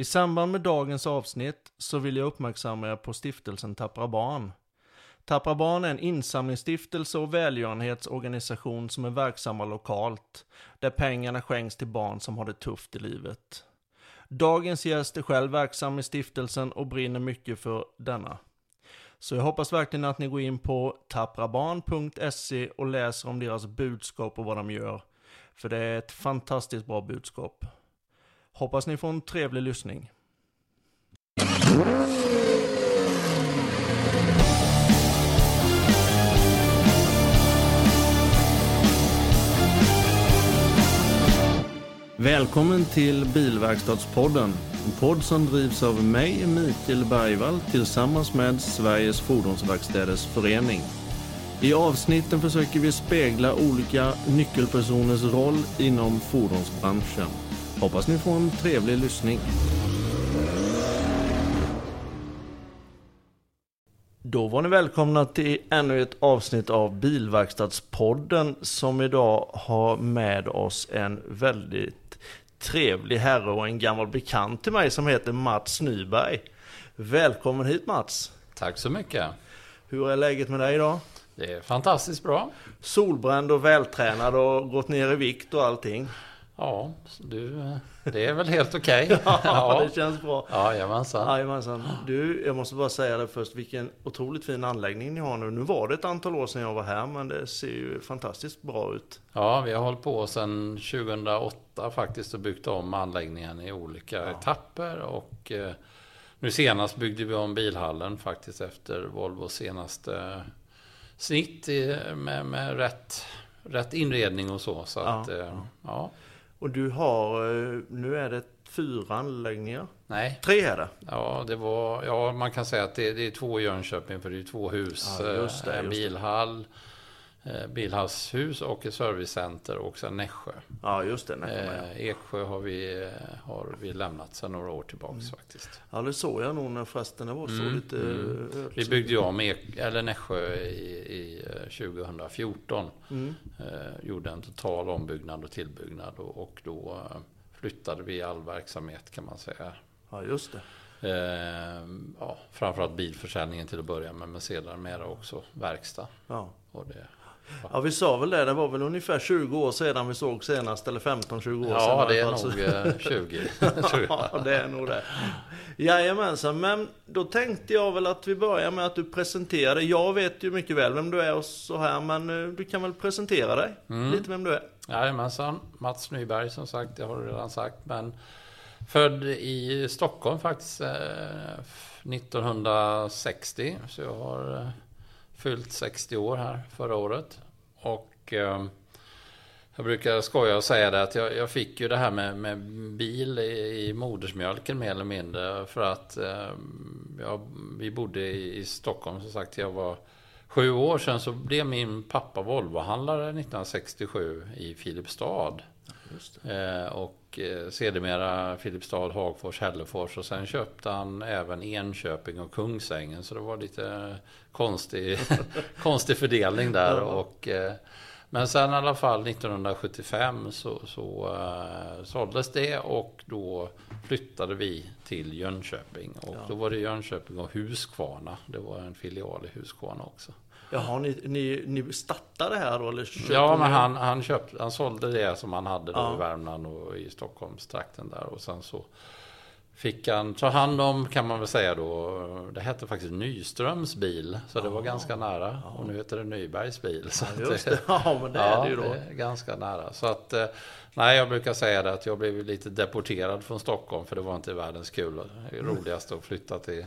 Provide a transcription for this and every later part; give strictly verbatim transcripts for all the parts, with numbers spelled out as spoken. I samband med dagens avsnitt så vill jag uppmärksamma er på stiftelsen Tappra Barn. Tappra Barn är en insamlingsstiftelse och välgörenhetsorganisation som är verksamma lokalt, där pengarna skänks till barn som har det tufft i livet. Dagens gäst är själv verksam i stiftelsen och brinner mycket för denna. Så jag hoppas verkligen att ni går in på tapprabarn punkt se och läser om deras budskap och vad de gör. För det är ett fantastiskt bra budskap. Hoppas ni får en trevlig lyssning. Välkommen till Bilverkstadspodden, en podd som drivs av mig, Mikael Bergvall, tillsammans med Sveriges Fordonsverkstäders förening. I avsnitten försöker vi spegla olika nyckelpersoners roll inom fordonsbranschen. Hoppas ni får en trevlig lyssning. Då var ni välkomna till ännu ett avsnitt av Bilverkstadspodden, som idag har med oss en väldigt trevlig herre och en gammal bekant till mig som heter Mats Nyberg. Välkommen hit, Mats. Tack så mycket. Hur är läget med dig idag? Det är fantastiskt bra. Solbränd och vältränad och gått ner i vikt och allting. Ja, du, det är väl helt okej. Okay. Ja, ja, det känns bra. Ja, jajamensan. Ja, jajamensan. Du, jag måste bara säga det först, vilken otroligt fin anläggning ni har nu. Nu var det ett antal år sedan jag var här, men det ser ju fantastiskt bra ut. Ja, vi har hållit på sedan tjugohundraåtta faktiskt och byggt om anläggningen i olika ja. etapper. Och eh, nu senast byggde vi om bilhallen faktiskt efter Volvos senaste snitt i, med, med rätt, rätt inredning och så. Så ja. Att, eh, ja. Och du har, nu är det fyra anläggningar? Nej. Tre är det? Ja, det var, ja man kan säga att det, det är två i Önköping, för det är två hus. Ja, just det, en just bilhall, det. Bilhallshus och ett servicecenter och sen Nässjö. Ja, just det. Nässjö, ja. Eksjö har vi, har vi lämnat sedan några år tillbaka mm. faktiskt. Ja, det såg jag nog när förresten var så mm. lite... Mm. Vi byggde ju om Ek, eller Nässjö i, i tjugohundrafjorton. Mm. Eh, gjorde en total ombyggnad och tillbyggnad och, och då flyttade vi all verksamhet kan man säga. Ja, just det. Eh, ja, framförallt bilförsäljningen till att börja med, men sedan mera också verkstad. Ja. Och det, ja. ja, vi sa väl det. Det var väl ungefär tjugo år sedan vi såg senast, eller femton tjugo år ja, sedan. Ja, det är alltså. nog tjugo. Ja, det är nog det. Jajamensan, men då tänkte jag väl att vi börjar med att du presenterar. Jag vet ju mycket väl vem du är och så här, men du kan väl presentera dig mm. lite vem du är. Jajamensan, Mats Nyberg som sagt, det har du redan sagt, men född i Stockholm faktiskt nittonhundrasextio, så jag har fyllt sextio år här förra året. Och eh, jag brukar skoja och säga det att jag, jag fick ju det här med, med bil i, i modersmjölken mer eller mindre, för att eh, jag, vi bodde i, i Stockholm som sagt. Jag var sju år sedan, så blev min pappa Volvo-handlare nittonhundrasextiosju i Filipstad. Just det. Eh, och eh, sedermera Filipstad, Hagfors, Hellefors, och sen köpte han även Enköping och Kungsängen, så det var lite konstig, konstig fördelning där. Och, eh, men sen i alla fall nittonhundrasjuttiofem så, så eh, såldes det och då flyttade vi till Jönköping, och ja. då var det Jönköping och Husqvarna, det var en filial i Husqvarna också. Jaha, ni, ni, ni startade här då? Eller köpte ja, men han, han, köpte, han sålde det som han hade då ja. i Värmland och i Stockholmstrakten där. Och sen så fick han ta hand om, kan man väl säga då, det hette faktiskt Nyströms bil. Så ja. det var ganska nära. Ja. Och nu heter det Nybergs bil. Så ja, just det. Ja, men det är det ju då. Ja, det är ganska nära. Så att, nej, jag brukar säga det att jag blev lite deporterad från Stockholm. För det var inte världens kul och roligast att flytta till...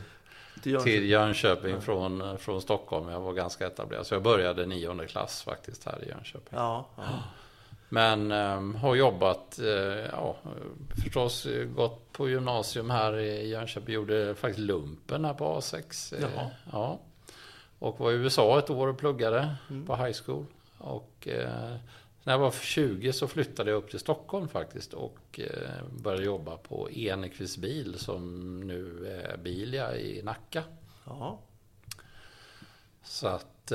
Till Jönköping, till Jönköping från, från Stockholm. Jag var ganska etablerad. Så jag började nionde klass faktiskt här i Jönköping. Ja, ja. Men äm, har jobbat, äh, ja, förstås gått på gymnasium här i Jönköping. Gjorde faktiskt lumpen här på A sex. Äh, ja. Och var i U S A ett år och pluggade mm. på high school. Och äh, när jag var tjugo så flyttade jag upp till Stockholm faktiskt och började jobba på Enekvistbil som nu är Bilia i Nacka. Ja. Så att,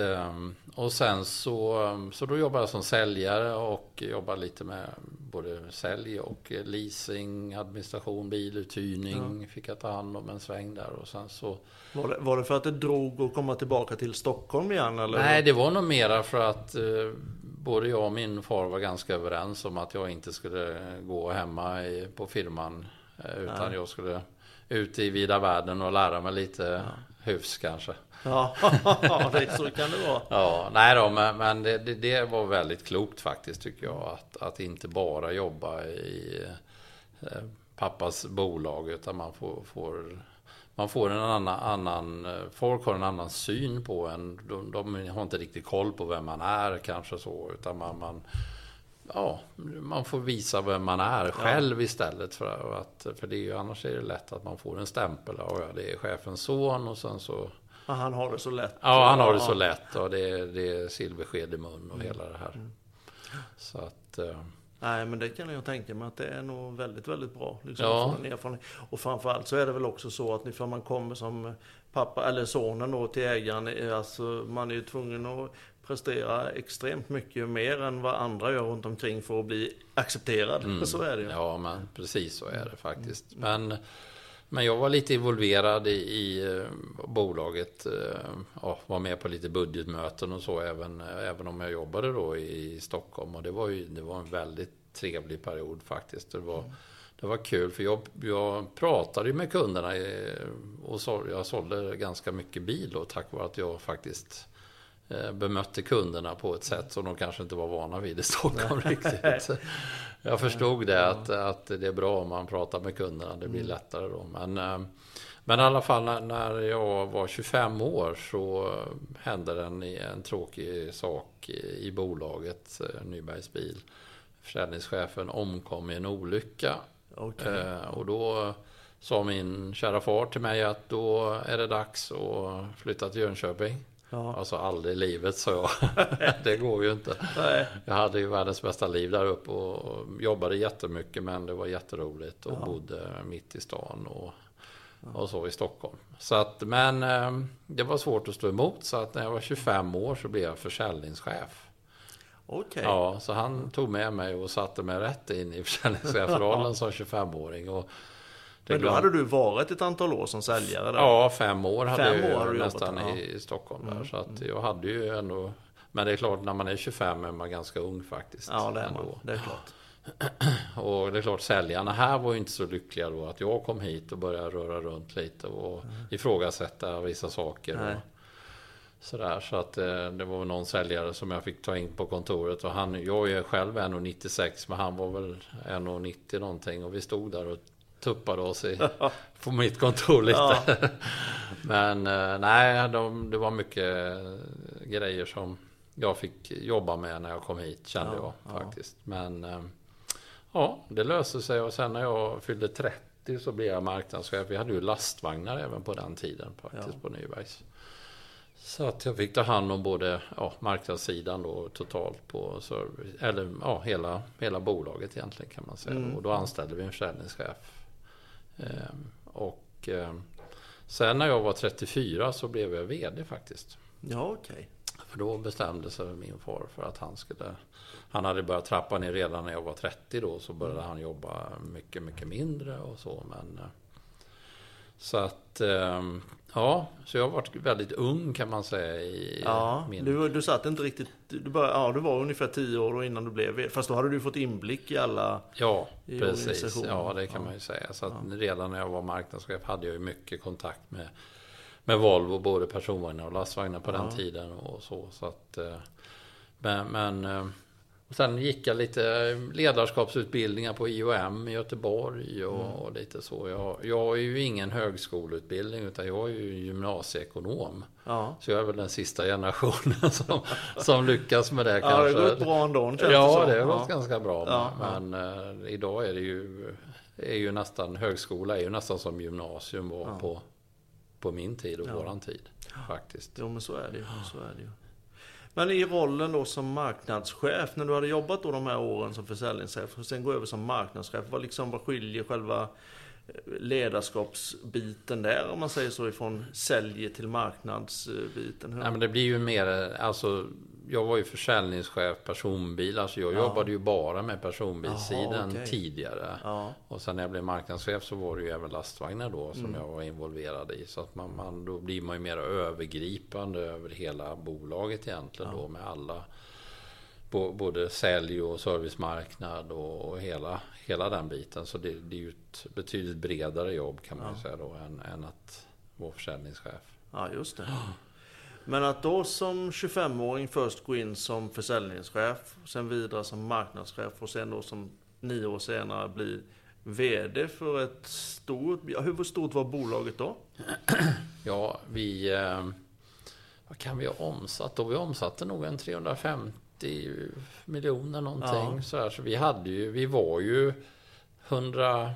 och sen så, så då jobbade jag som säljare och jobbade lite med både sälj och leasing, administration, biluthyrning. Ja. Fick jag ta hand om en sväng där. Och sen så... Var det, var det för att det drog att komma tillbaka till Stockholm igen? Eller? Nej, det var nog mera för att både jag och min far var ganska överens om att jag inte skulle gå hemma i, på firman. Utan nej. Jag skulle ut i vida världen och lära mig lite ja. Hyfs kanske. Ja, det, så kan det vara. Ja, nej då, men, men det, det, det var väldigt klokt faktiskt tycker jag. Att, att inte bara jobba i eh, pappas bolag utan man får, får, man får en annan, annan... Folk har en annan syn på en. De, de har inte riktigt koll på vem man är kanske så. Utan man... man ja, man får visa vem man är själv ja. Istället för att för det är ju, annars är det lätt att man får en stämpel ja, det är chefens son och sen så ja, han har det så lätt. Ja, han har det så lätt och det är, det är silversked i mun och mm. hela det här. Mm. Så att eh... nej, men det kan jag tänka mig att det är nog väldigt väldigt bra liksom ja. Från en erfarenhet. Och framförallt så är det väl också så att när man kommer som pappa eller sonen då till ägaren alltså man är ju tvungen att prestera extremt mycket mer än vad andra gör runt omkring för att bli accepterad. Mm. Så är det ju. Ja, men precis så är det faktiskt. Mm. Men, men jag var lite involverad i, i bolaget. Ja, var med på lite budgetmöten och så även, även om jag jobbade då i Stockholm. Och det var ju det var en väldigt trevlig period faktiskt. Det var, mm. det var kul för jag, jag pratade ju med kunderna och så, jag sålde ganska mycket bil då, tack vare att jag faktiskt... bemötte kunderna på ett sätt som de kanske inte var vana vid i Stockholm riktigt. Jag förstod det att, att det är bra om man pratar med kunderna, det blir lättare då. Men, men i alla fall när jag var tjugofem år så hände en, en tråkig sak i bolaget Nybergs Bil. Försäljningschefen omkom i en olycka. Okay. Och då sa min kära far till mig att då är det dags att flytta till Jönköping. Ja. Alltså aldrig i livet så jag det går ju inte. Nej. Jag hade ju världens bästa liv där uppe och jobbade jättemycket men det var jätteroligt och ja. Bodde mitt i stan och, och så i Stockholm. Så att, men det var svårt att stå emot så att när jag var tjugofem år så blev jag försäljningschef. Okay. Ja, så han tog med mig och satte mig rätt in i försäljningschefsrollen som tjugofem-åring och men då hade du varit ett antal år som säljare där. Ja, fem år hade fem jag år ju nästan ja. I Stockholm där. Mm. Så att jag hade ju ändå... Men det är klart, när man är tjugofem är man ganska ung faktiskt. Ja, det är man. Det är klart. Och det är klart, säljarna här var ju inte så lyckliga då. Att jag kom hit och började röra runt lite och mm. ifrågasätta vissa saker. Nej. Och sådär. Så att det var någon säljare som jag fick ta in på kontoret. Och han, jag är själv en nittiosex men han var väl en nittio någonting. Och vi stod där och tuppade oss i, på mitt kontor lite. Ja. Men nej, de, det var mycket grejer som jag fick jobba med när jag kom hit, kände ja, jag faktiskt. Ja. Men ja, det löste sig och sen när jag fyllde trettio så blev jag marknadschef. Vi hade ju lastvagnar även på den tiden faktiskt ja. På Nybergs. Så att jag fick ta hand om både ja, marknadssidan då totalt på service, eller ja, hela, hela bolaget egentligen kan man säga. Mm. Och då anställde vi en försäljningschef. Ehm, och ehm, sen när jag var trettiofyra så blev jag vd faktiskt. Ja, okej. Okay. För då bestämde sig min far för att han skulle... Han hade börjat trappa ner redan när jag var trettio då. Så började han jobba mycket, mycket mindre och så. Men, så att... Ehm, ja, så jag har varit väldigt ung kan man säga. I ja, min... du, du satt inte riktigt... Du, bara, ja, du var ungefär tio år innan du blev... Fast då hade du fått inblick i alla... Ja, i precis. Ja, det kan ja. Man ju säga. Så att ja. Redan när jag var marknadschef hade jag ju mycket kontakt med, med Volvo, både personvagnar och lastvagnar på ja. Den tiden och så. Så att, men... men och sen gick jag lite ledarskapsutbildningar på I O M i Göteborg och mm. lite så. Jag, jag är ju ingen högskoleutbildning utan jag är ju gymnasieekonom. Ja. Så jag är väl den sista generationen som, som lyckas med det kanske. Ja, det har gått bra ändå. Ja, det har gått ganska bra. Ja. Men, men eh, idag är det ju, är ju nästan, högskola är ju nästan som gymnasium var ja. på, på min tid och ja. Våran tid faktiskt. Jo, men så är det ju, så är det ju. Men i rollen då som marknadschef, när du hade jobbat då de här åren som försäljningschef och sen gå över som marknadschef, vad liksom vad skiljer själva ledarskapsbiten där, om man säger så, ifrån sälj till marknadsbiten? Hur? Nej, men det blir ju mer, alltså jag var ju försäljningschef personbil, alltså jag ja. jobbade ju bara med personbilsidan. Aha, okay. tidigare ja. Och sen när jag blev marknadschef så var det ju även lastvagnar då som mm. jag var involverad i, så att man, man, då blir man ju mer övergripande över hela bolaget egentligen ja. då, med alla både sälj- och servicemarknad och hela, hela den biten. Så det, det är ju ett betydligt bredare jobb kan man ja. säga då än, än att vara försäljningschef. Ja, just det. Oh. Men att då som tjugofemåring först gå in som försäljningschef, sen vidare som marknadschef och sen då som nio år senare bli vd för ett stort... Hur stort var bolaget då? Ja, vi... Vad kan vi ha omsatt? Då vi omsatte nog en trehundrafemtio miljoner någonting ja. så, här. Så vi hade ju, vi var ju hundra,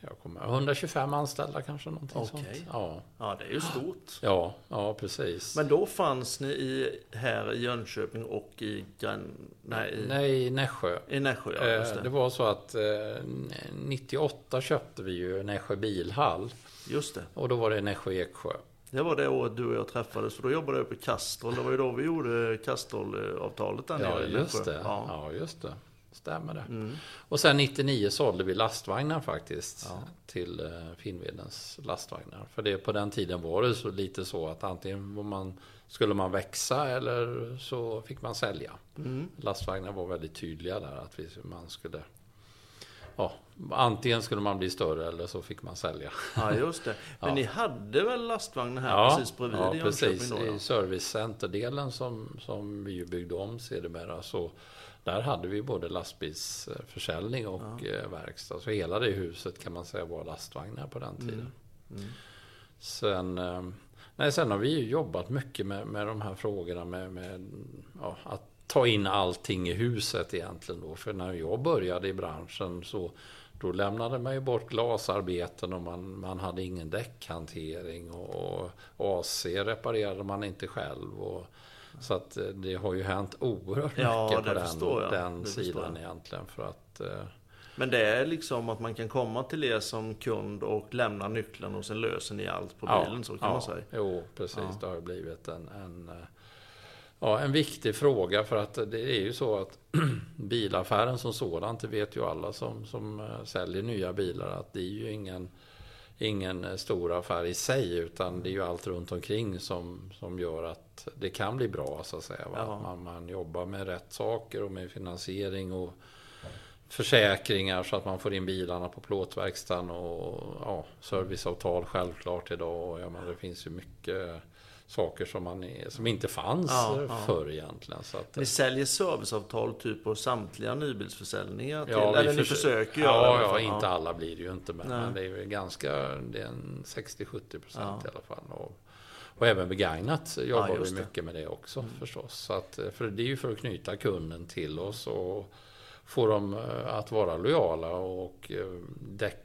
jag kommer, hundratjugofem anställda kanske någonting okay. sånt. Ja. ja, det är ju stort. Ja, ja precis. Men då fanns ni i, här i Jönköping och i Gran, nej, i, nej, i Nässjö. I Nässjö ja, just det. Det var så att eh, nittioåtta köpte vi ju Nässjö bilhall. Just det. Och då var det Nässjö Eksjö. Det var det året du och jag träffades, för då jobbade jag uppe i Kastroll. Det var ju då vi gjorde Kastroll-avtalet. Ja, ja, just det. Ja, just det. Stämmer det. Mm. Och sen nittionio sålde vi lastvagnar faktiskt ja. till Finvedens lastvagnar. För det, på den tiden var det så lite så att antingen var man, skulle man växa eller så fick man sälja. Mm. Lastvagnar var väldigt tydliga där att vi, man skulle... Ja, antingen skulle man bli större eller så fick man sälja. Ja, just det. Men ja. ni hade väl lastvagnar här ja, precis bredvid ja, i Jönköping precis. Då? Ja, precis. I servicecenterdelen som, som vi ju byggde om sedermera, så där hade vi både lastbilsförsäljning och ja. verkstad. Så hela det huset kan man säga var lastvagnar på den tiden. Mm. Mm. Sen... Nej, sen har vi ju jobbat mycket med, med de här frågorna med, med ja, att ta in allting i huset egentligen då. För när jag började i branschen så då lämnade man ju bort glasarbeten och man, man hade ingen däckhantering och, och A C reparerade man inte själv. Och, så att det har ju hänt oerhört ja, mycket på den, den sidan egentligen för att... Men det är liksom att man kan komma till er som kund och lämna nyckeln och sen löser ni allt på bilen, ja, så kan ja, man säga. Jo, precis. Ja. Det har blivit en... en Ja, en viktig fråga, för att det är ju så att bilaffären som sådan, det vet ju alla som, som säljer nya bilar, att det är ju ingen, ingen stor affär i sig, utan det är ju allt runt omkring som, som gör att det kan bli bra så att säga. Va? Att man, man jobbar med rätt saker och med finansiering och försäkringar så att man får in bilarna på plåtverkstan och ja, serviceavtal självklart idag. Och, ja, men det finns ju mycket... saker som, man är, som inte fanns ja, förr ja. egentligen. Så att, ni säljer serviceavtal typ på samtliga nybilsförsäljningar? Till, ja, eller försöker, ni försöker ja, göra ja, ja, inte alla blir det ju inte, men, men det är ju ganska, det är en sextio till sjuttio procent ja. i alla fall. Och, och även begagnat jobbar ja, vi mycket det. med det också mm. förstås. Så att, för det är ju för att knyta kunden till oss och få dem att vara lojala, och däck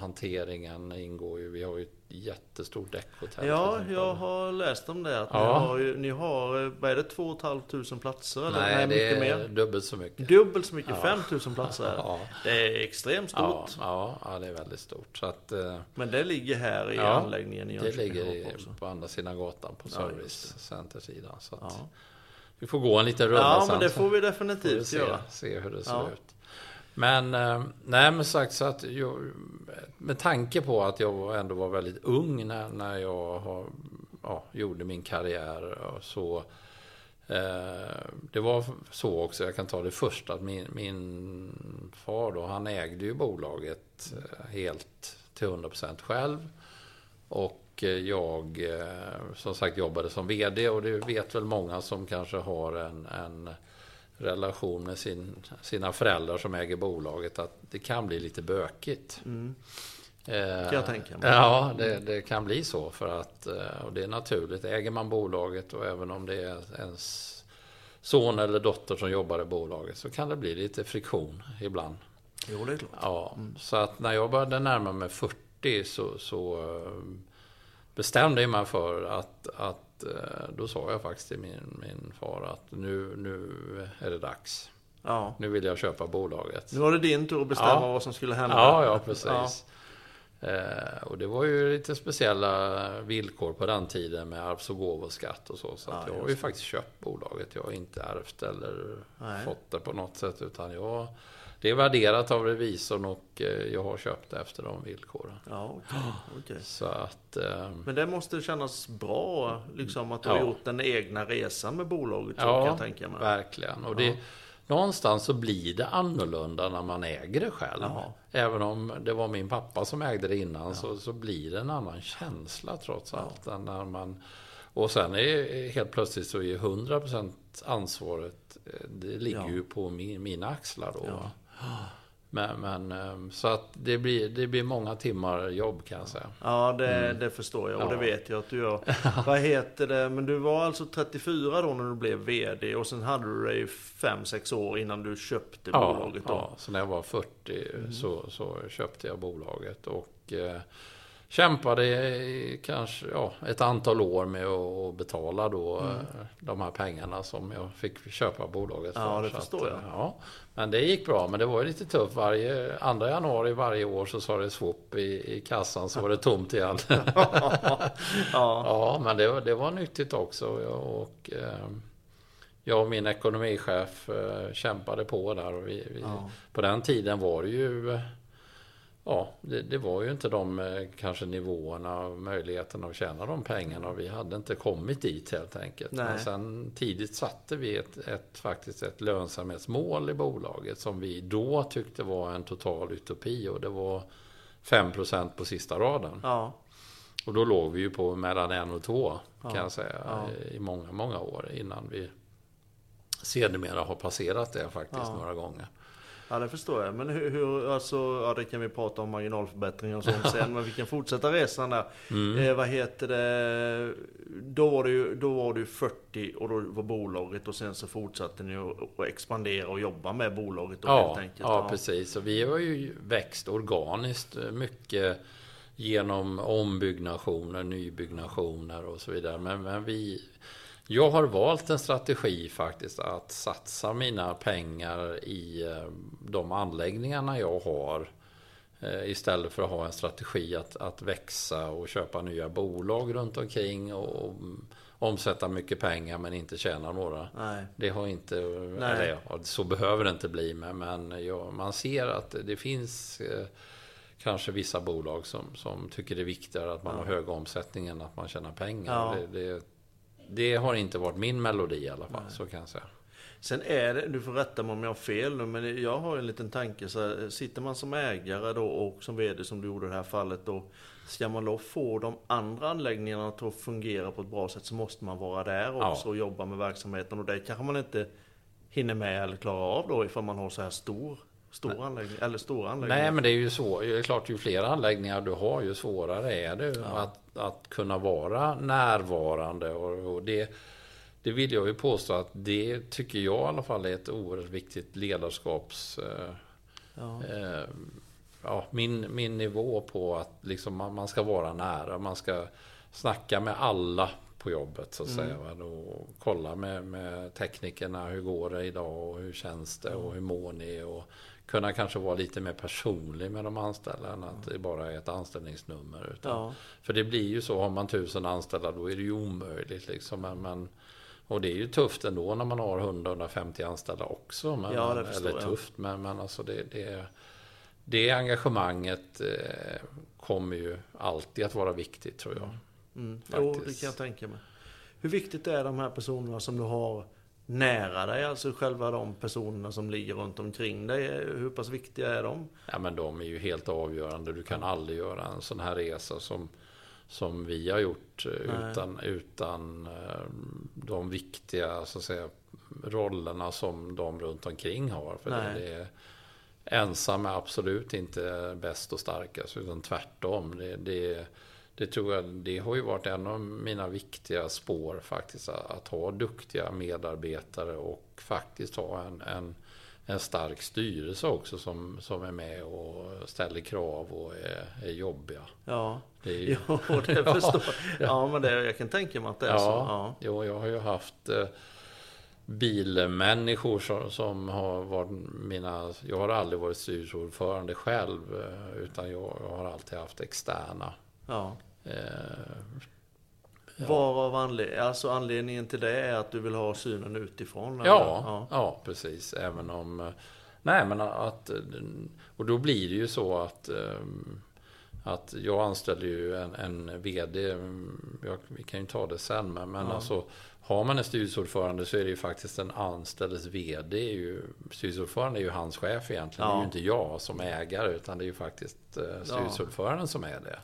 hanteringen ingår ju. Vi har ju ett jättestort däckhotell. Ja, jag har läst om det. Att ja. ni har, ju, ni har, vad är det, två och ett halvt tusen platser? Eller? Nej, Nej, det mycket är mer. dubbelt så mycket. Dubbelt så mycket, ja. fem tusen platser. Ja. Det är extremt stort. Ja, ja, det är väldigt stort. Så att, men det ligger här i ja, anläggningen i Önköping. Det ligger också på andra sidan gatan på servicecentersidan. Så att ja. vi får gå en liten runda. Ja, men det får vi definitivt får vi se, göra. Se hur det ser ja. ut. Men, nej, men sagt så att jag, med tanke på att jag ändå var väldigt ung när, när jag har, ja, gjorde min karriär, så eh, det var så också, jag kan ta det först, att min, min far då, han ägde ju bolaget helt till hundra procent själv, och jag som sagt jobbade som vd, och det vet väl många som kanske har en, en relation med sin, sina föräldrar som äger bolaget, att det kan bli lite bökigt. Mm. Eh, kan jag tänka mig. Ja, det, det kan bli så, för att, och det är naturligt, äger man bolaget, och även om det är ens son eller dotter som jobbar i bolaget, så kan det bli lite friktion ibland. Jo, det är klart. Ja, mm. Så att när jag började närma mig fyrtio så, så bestämde jag mig för att, att då sa jag faktiskt till min, min far att nu, nu är det dags. Ja. Nu vill jag köpa bolaget. Nu var det din tur att bestämma ja. vad som skulle hända. Ja, ja precis. Ja. Eh, och det var ju lite speciella villkor på den tiden med arvs- och gåvoskatt och så. Så ja, att jag har ju faktiskt köpt bolaget. Jag har inte ärvt eller Nej. fått det på något sätt. Utan jag, det är värderat av revisorn och jag har köpt det efter de villkoren. Ja, okay. Okay. Så att, eh, men det måste kännas bra liksom, att du ja. har gjort den egna resan med bolaget. Ja, jag tänker mig. Verkligen. Och ja. det någonstans så blir det annorlunda när man äger det själv. Jaha. Även om det var min pappa som ägde det innan ja. så, så blir det en annan känsla trots allt. Ja. När man, och sen är helt plötsligt så är hundra procent ansvaret, det ligger ja. ju på min, mina axlar då. Ja. Men, men, så att det blir, det blir många timmar jobb kan jag säga. Ja, det, mm. det förstår jag och ja. det vet jag att du gör. Vad heter det? Men du var alltså trettiofyra då när du blev vd och sen hade du dig fem sex år innan du köpte ja, bolaget då. Ja, så när jag var fyrtio mm. så, så köpte jag bolaget och eh, kämpade i, kanske ja, ett antal år med att betala då mm. de här pengarna som jag fick köpa bolaget för. Ja, det förstår att, jag. Ja. Men det gick bra, men det var ju lite tufft. Varje, andra januari varje år så sa det svop i, i kassan så var det tomt igen. ja. ja, men det, det var nyttigt också. Och, och, eh, jag och min ekonomichef eh, kämpade på där. Och vi, vi, ja. På den tiden var det ju... Ja, det, det var ju inte de kanske nivåerna och möjligheten att tjäna de pengarna och vi hade inte kommit dit helt enkelt. Nej. Men sen tidigt satte vi ett, ett, faktiskt ett lönsamhetsmål i bolaget som vi då tyckte var en total utopi och det var fem procent på sista raden. Ja. Och då låg vi ju på mellan en och två ja. kan jag säga ja. i många, många år innan vi sedermera har passerat det faktiskt ja. några gånger. Ja, det förstår jag. Men hur, hur alltså, ja, det kan vi prata om marginalförbättringar och sånt sen, men vi kan fortsätta resan där. Mm. Eh, vad heter det? Då var du, då var du fyrtio och då var bolaget och sen så fortsatte ni att expandera och jobba med bolaget. Då, ja, helt enkelt. Ja, ja, precis. Och vi har ju växt organiskt mycket genom ombyggnationer, nybyggnationer och så vidare. Men, men vi... Jag har valt en strategi faktiskt att satsa mina pengar i de anläggningarna jag har istället för att ha en strategi att, att växa och köpa nya bolag runt omkring och omsätta mycket pengar men inte tjäna några. Nej. Det har inte, eller, så behöver det inte bli med, men jag, man ser att det finns... Kanske vissa bolag som, som tycker det är viktigare att man ja. har hög omsättning än att man tjänar pengar. Ja. Det, det, det har inte varit min melodi i alla fall, Nej. så kan jag säga. Sen är det, du får rätta mig om jag har fel nu, men jag har en liten tanke. Så här, sitter man som ägare då och som vd som du gjorde i det här fallet då, ska man då få de andra anläggningarna att fungera på ett bra sätt så måste man vara där och ja. jobba med verksamheten. Och det kanske man inte hinner med eller klarar av då ifall man har så här stor... Stora anläggningar, eller stora anläggningar. Nej, men det är ju så. Det är klart, ju fler anläggningar du har, ju svårare är det ja. att, att kunna vara närvarande. Och, och det, det vill jag ju påstå att det tycker jag i alla fall är ett oerhört viktigt ledarskaps... Eh, ja. Eh, ja, min, min nivå på att liksom man, man ska vara nära. Man ska snacka med alla på jobbet så att mm. säga. Och kolla med, med teknikerna, hur går det idag och hur känns det och hur mår ni och... Kunna kanske vara lite mer personlig med de anställda än att det bara är ett anställningsnummer. Utan, ja. För det blir ju så, har man tusen anställda då är det ju omöjligt. Liksom. Men, men, och det är ju tufft ändå när man har hundra till hundrafemtio anställda också. Men, ja, det förstår eller jag. Tufft, men, men alltså det, det, det engagemanget eh, kommer ju alltid att vara viktigt tror jag. Mm. Jo, det kan jag tänka mig. Hur viktigt är de här personerna som du har nära dig, alltså själva de personerna som ligger runt omkring dig, hur pass viktiga är de? Ja, men de är ju helt avgörande. Du kan aldrig göra en sån här resa som, som vi har gjort utan, utan de viktiga så att säga, rollerna som de runt omkring har. För det är, ensam är absolut inte bäst och starkast, utan tvärtom. Det, det är Det tror jag, det har ju varit en av mina viktiga spår faktiskt, att ha duktiga medarbetare och faktiskt ha en, en, en stark styrelse också som, som är med och ställer krav och är, är jobbiga. Ja, det är ju... jo, det ja, förstår jag. Ja, men det, jag kan tänka mig att det är ja, så. Ja, jo, jag har ju haft... bilmänniskor som, som har varit mina... Jag har aldrig varit styrelseordförande själv, utan jag, jag har alltid haft externa. Ja. Eh, ja. Varav anled, alltså anledningen till det är att du vill ha synen utifrån? Eller? Ja, ja. ja, precis. Även om... Nej, men att... Och då blir det ju så att... Att jag anställer ju en, en vd, jag, vi kan ju ta det sen, men, men ja. alltså, har man en styrelseordförande så är det ju faktiskt en anställdes vd, är ju, styrelseordförande är ju hans chef egentligen, ja. Det är ju inte jag som ägare, utan det är ju faktiskt eh, styrelseordföranden ja. Som är det.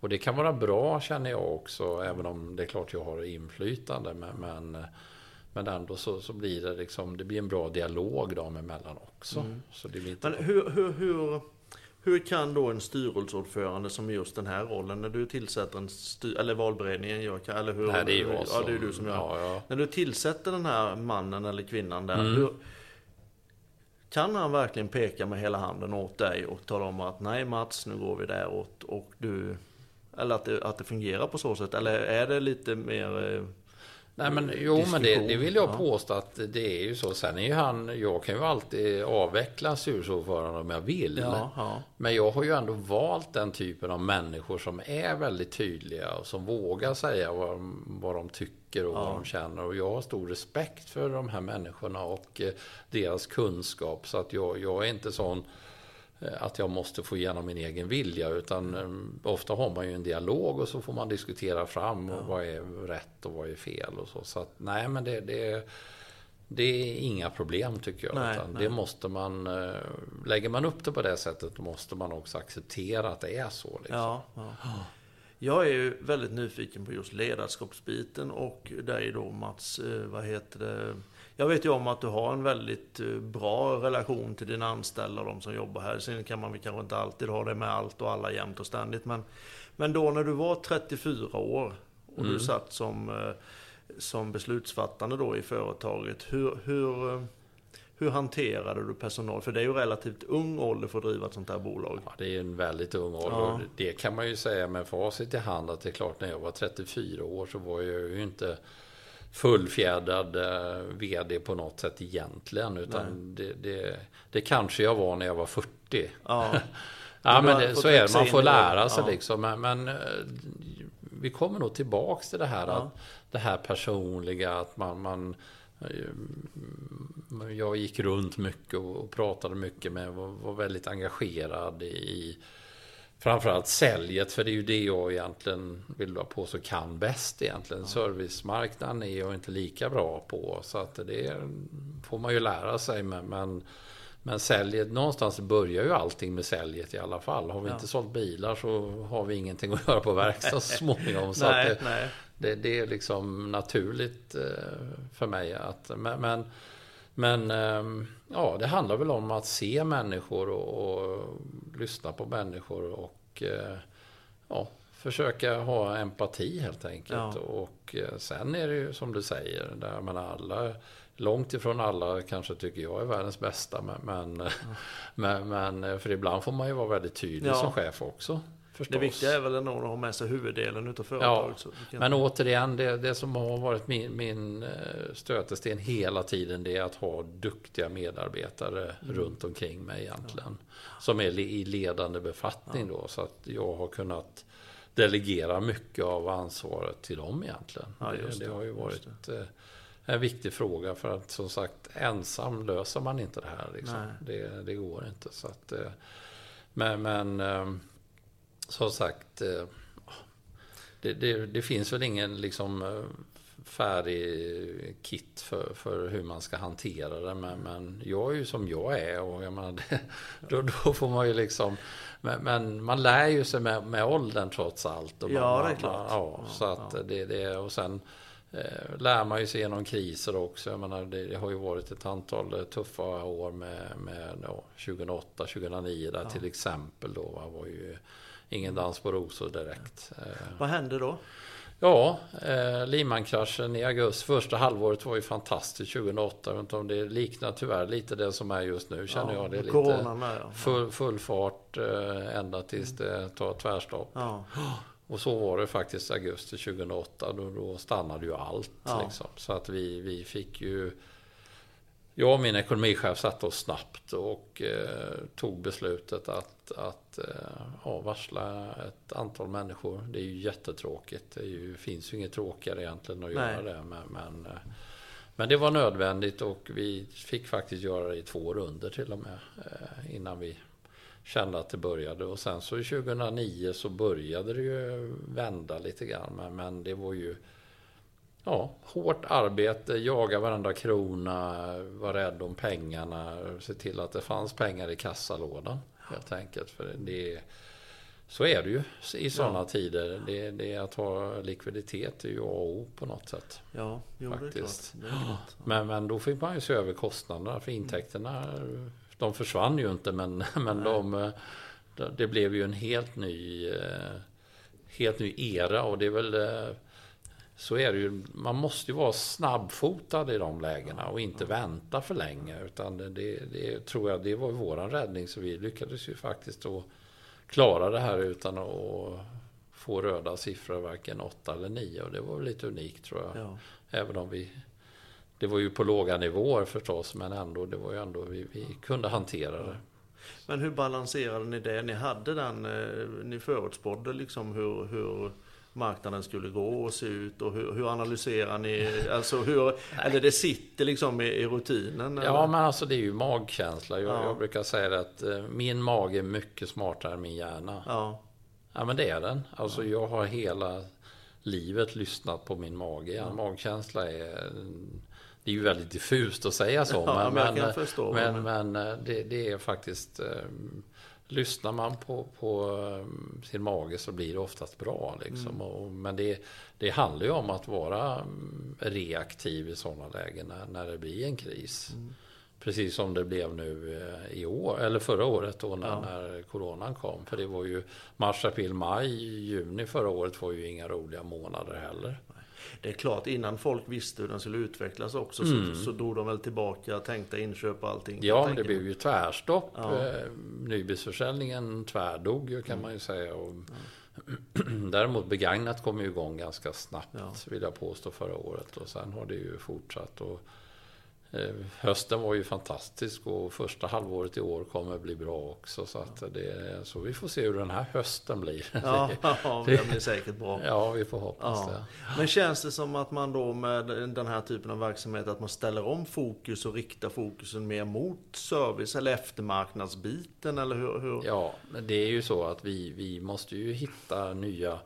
Och det kan vara bra, känner jag också, även om det är klart jag har inflytande, men, men, men ändå så, så blir det liksom, det blir en bra dialog dem emellan också. Mm. Så det blir inte men hur... hur, hur... Hur kan då en styrelseordförande som just den här rollen, när du tillsätter en styr, eller valberedningen jag kan, eller hur? Nej, det är ju ja, det är du som gör. Ja, ja. När du tillsätter den här mannen eller kvinnan där, mm. du, kan han verkligen peka med hela handen åt dig och tala om att nej Mats, nu går vi däråt, och du, eller att det, att det fungerar på så sätt, eller är det lite mer... Nej, men, jo, men det, det vill jag påstå att det är ju så. Sen är ju han, jag kan ju alltid avveckla styrelseordförande om jag vill. Ja, ja. Men jag har ju ändå valt den typen av människor som är väldigt tydliga och som vågar säga vad de, vad de tycker och ja. Vad de känner. Och jag har stor respekt för de här människorna och deras kunskap. Så att jag, jag är inte sån att jag måste få igenom min egen vilja, utan um, ofta har man ju en dialog och så får man diskutera fram ja. Och vad är rätt och vad är fel och så. Så att, nej, men det, det, det är inga problem tycker jag. Nej, utan nej. Det måste man, uh, lägger man upp det på det sättet, då måste man också acceptera att det är så. Liksom. Ja, ja. Jag är ju väldigt nyfiken på just ledarskapsbiten och dig då Mats, uh, vad heter det? Jag vet ju om att du har en väldigt bra relation till dina anställda och de som jobbar här. Sen kan man kanske inte alltid ha det med allt och alla jämt och ständigt. Men, men då när du var trettiofyra år och mm. du satt som, som beslutsfattande då i företaget. Hur, hur, hur hanterade du personal? För det är ju relativt ung ålder för att driva ett sånt här bolag. Ja, det är en väldigt ung ålder. Ja. Det kan man ju säga med facit i hand att det är klart, när jag var trettiofyra år så var jag ju inte... fullfjädrad vd på något sätt egentligen, utan det, det, det kanske jag var när jag var fyrtio. Ja, ja men det, så är det, man får lära sig ja. Liksom, men, men vi kommer nog tillbaka till det här ja. Att det här personliga, att man, man jag gick runt mycket och pratade mycket med, var, var väldigt engagerad i framförallt säljet, för det är ju det jag egentligen vill vara på, så kan bäst egentligen. Ja. Servicemarknaden är jag inte lika bra på, så att det får man ju lära sig. Men, men, men säljet, någonstans börjar ju allting med säljet i alla fall. Har vi ja. Inte sålt bilar så har vi ingenting att göra på verkstad så småningom. Så nej, att det, nej. Det, det är liksom naturligt för mig att... Men, men, Men ja, det handlar väl om att se människor och, och lyssna på människor och ja, försöka ha empati helt enkelt. Ja. Och sen är det ju som du säger, där man alla, långt ifrån alla kanske tycker jag är världens bästa. Men, men, ja. men, men för ibland får man ju vara väldigt tydlig ja. Som chef också. Förstås. Det viktiga är väl att någon har med sig huvuddelen utav företaget. Ja, kan... Men återigen, det, det som har varit min, min stötesten hela tiden, det är att ha duktiga medarbetare mm. runt omkring mig egentligen. Ja. Som är i ledande befattning ja. Då, så att jag har kunnat delegera mycket av ansvaret till dem egentligen. Ja, just det, det har ju varit en viktig fråga, för att som sagt, ensam löser man inte det här. Liksom. Det, det går inte. Så att, men... men som sagt, det, det, det finns väl ingen liksom färdig kit för, för hur man ska hantera det, men, men jag är ju som jag är, och jag menar, det, då, då får man ju liksom, men, men man lär ju sig med, med åldern trots allt. Och man, ja, det är klart. Man, ja, så att ja. det, det, och sen eh, lär man ju sig genom kriser också. Jag menar, det, det har ju varit ett antal tuffa år med, med ja, tjugohundraåtta tjugohundranion där ja. Till exempel då va, var ju ingen dans på rosor direkt. Ja. Vad hände då? Ja, eh, Lehman-kraschen i augusti. Första halvåret var ju fantastiskt tjugohundraåtta. Det liknar tyvärr lite det som är just nu, känner ja, jag. Det är lite med, ja. full, full fart eh, ända tills det tar tvärstopp. Ja. Och så var det faktiskt augusti tjugohundraåtta, då, då stannade ju allt. Ja. Liksom. Så att vi, vi fick ju... Jag och min ekonomichef satt oss snabbt och eh, tog beslutet att, att eh, avvarsla ett antal människor. Det är ju jättetråkigt. Det är ju, finns ju inget tråkigare egentligen att Nej. Göra det. Men, men, men det var nödvändigt och vi fick faktiskt göra det i två runder till och med eh, innan vi kände att det började. Och sen så i tjugohundranio så började det ju vända lite grann. Men, men det var ju... Ja, hårt arbete, jaga varandra krona, var rädd om pengarna, se till att det fanns pengar i kassalådan helt enkelt. För det, så är det ju i sådana ja. tider. Det, det att ha likviditet är ju A och O på något sätt. Ja, jo, faktiskt. Det är klart. Det är klart. Ja. Men, men då fick man ju se över kostnaderna, för intäkterna, de försvann ju inte, men, men de, det blev ju en helt ny, helt ny era, och det är väl... Så är det ju, man måste ju vara snabbfotad i de lägena och inte ja. vänta för länge, utan det, det tror jag det var våran räddning, så vi lyckades ju faktiskt att klara det här utan att få röda siffror, varken åtta eller nio, och det var lite unikt tror jag. Ja. Även om vi, det var ju på låga nivåer förstås, men ändå, det var ju ändå vi, vi kunde hantera det. Men hur balanserade ni det? Ni hade den, ni förutspådde liksom hur, hur... marknaden skulle gå och se ut, och hur, hur analyserar ni, alltså hur, eller det sitter liksom i, i rutinen? Eller? Ja, men alltså det är ju magkänsla. Jag, ja. jag brukar säga att eh, min mage är mycket smartare än min hjärna. Ja. Ja, men det är den. Alltså ja. jag har hela livet lyssnat på min mage. Ja. Magkänsla är, det är ju väldigt diffust att säga så, ja, men, men, jag kan förstå, men, men, men det, det är faktiskt... Eh, lyssnar man på, på sin mage så blir det oftast bra. Liksom. Mm. Och, men det, det handlar ju om att vara reaktiv i sådana lägen när, när det blir en kris. Mm. Precis som det blev nu i år, eller förra året då när, ja. när coronan kom. För det var ju mars, april, maj, juni förra året var ju inga roliga månader heller. Det är klart, innan folk visste hur den skulle utvecklas också, mm. så, så drog de väl tillbaka, tänkte inköpa allting. Ja, det blev ju tvärstopp. Ja. Nybilsförsäljningen tvärdog ju, kan mm. man ju säga. Och ja. Däremot begagnat kom ju igång ganska snabbt, ja. vill jag påstå, förra året. Och sen har det ju fortsatt. Och eh, hösten var ju fantastisk, och första halvåret i år kommer bli bra också. Så, att ja. det, så vi får se hur den här hösten blir. Ja, ja, det blir säkert bra. Ja, vi får hoppas ja. det. Men känns det som att man då med den här typen av verksamhet, att man ställer om fokus och riktar fokusen mer mot service eller eftermarknadsbiten? Eller hur, hur? Ja, det är ju så att vi, vi måste ju hitta nya...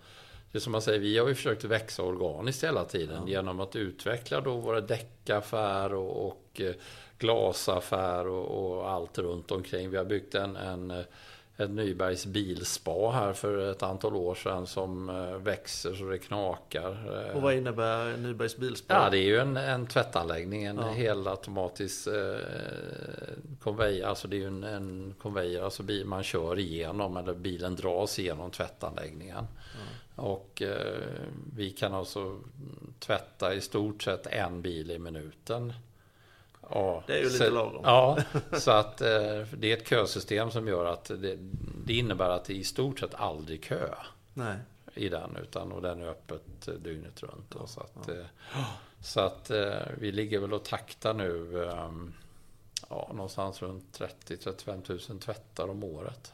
Det som man säger, vi har ju försökt växa organiskt hela tiden ja. genom att utveckla då våra däckaffär och, och glasaffär och, och allt runt omkring. Vi har byggt en, en, en Nybergs bilspa här för ett antal år sedan som växer så det knakar. Och vad innebär Nybergs bilspa? Ja, det är ju en, en tvättanläggning, en ja. helt automatisk eh, konvejer. Alltså det är ju en, en konvejer, alltså bil, man kör igenom, eller bilen dras igenom tvättanläggningen. Ja. Och eh, vi kan alltså tvätta i stort sett en bil i minuten. Ja, det är ju lite så, lagom. Ja, så att eh, det är ett kösystem som gör att det, det innebär att det i stort sett aldrig kö. Nej. I den, utan, och den är öppet dygnet runt. Ja, så att, ja. eh, så att eh, vi ligger väl och taktar nu eh, ja, någonstans runt trettio till trettiofem tusen tvättar om året.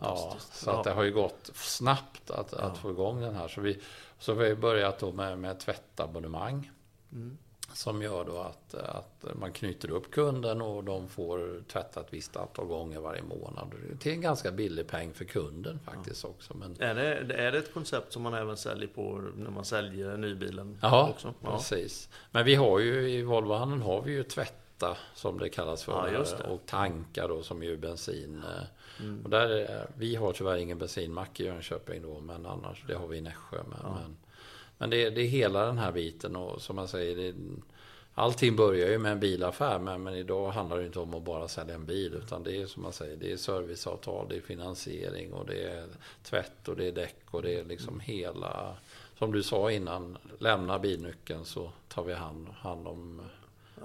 Ja, så att det har ju gått snabbt att, ja. att få igång den här. Så vi, så vi har börjat då med, med tvättabonnemang mm. som gör då att, att man knyter upp kunden och de får tvättat visst antal gånger varje månad. Det är en ganska billig peng för kunden faktiskt ja. också. Men... Är, det, är det ett koncept som man även säljer på när man säljer nybilen? Aha, också? Ja, precis. Men vi har ju i Volvohandeln har vi ju tvätta som det kallas för ja, det. och tankar då, som ju bensin... Mm. Och där, vi har tyvärr ingen bensinmack i Jönköping då, men annars, det har vi i Nässjö. Men, ja. men, men det, det är hela den här biten, och som man säger, det, allting börjar ju med en bilaffär, men, men idag handlar det inte om att bara sälja en bil, utan det är som man säger, det är serviceavtal, det är finansiering, och det är tvätt, och det är däck, och det är liksom mm. hela, som du sa innan, lämna bilnyckeln så tar vi hand, hand om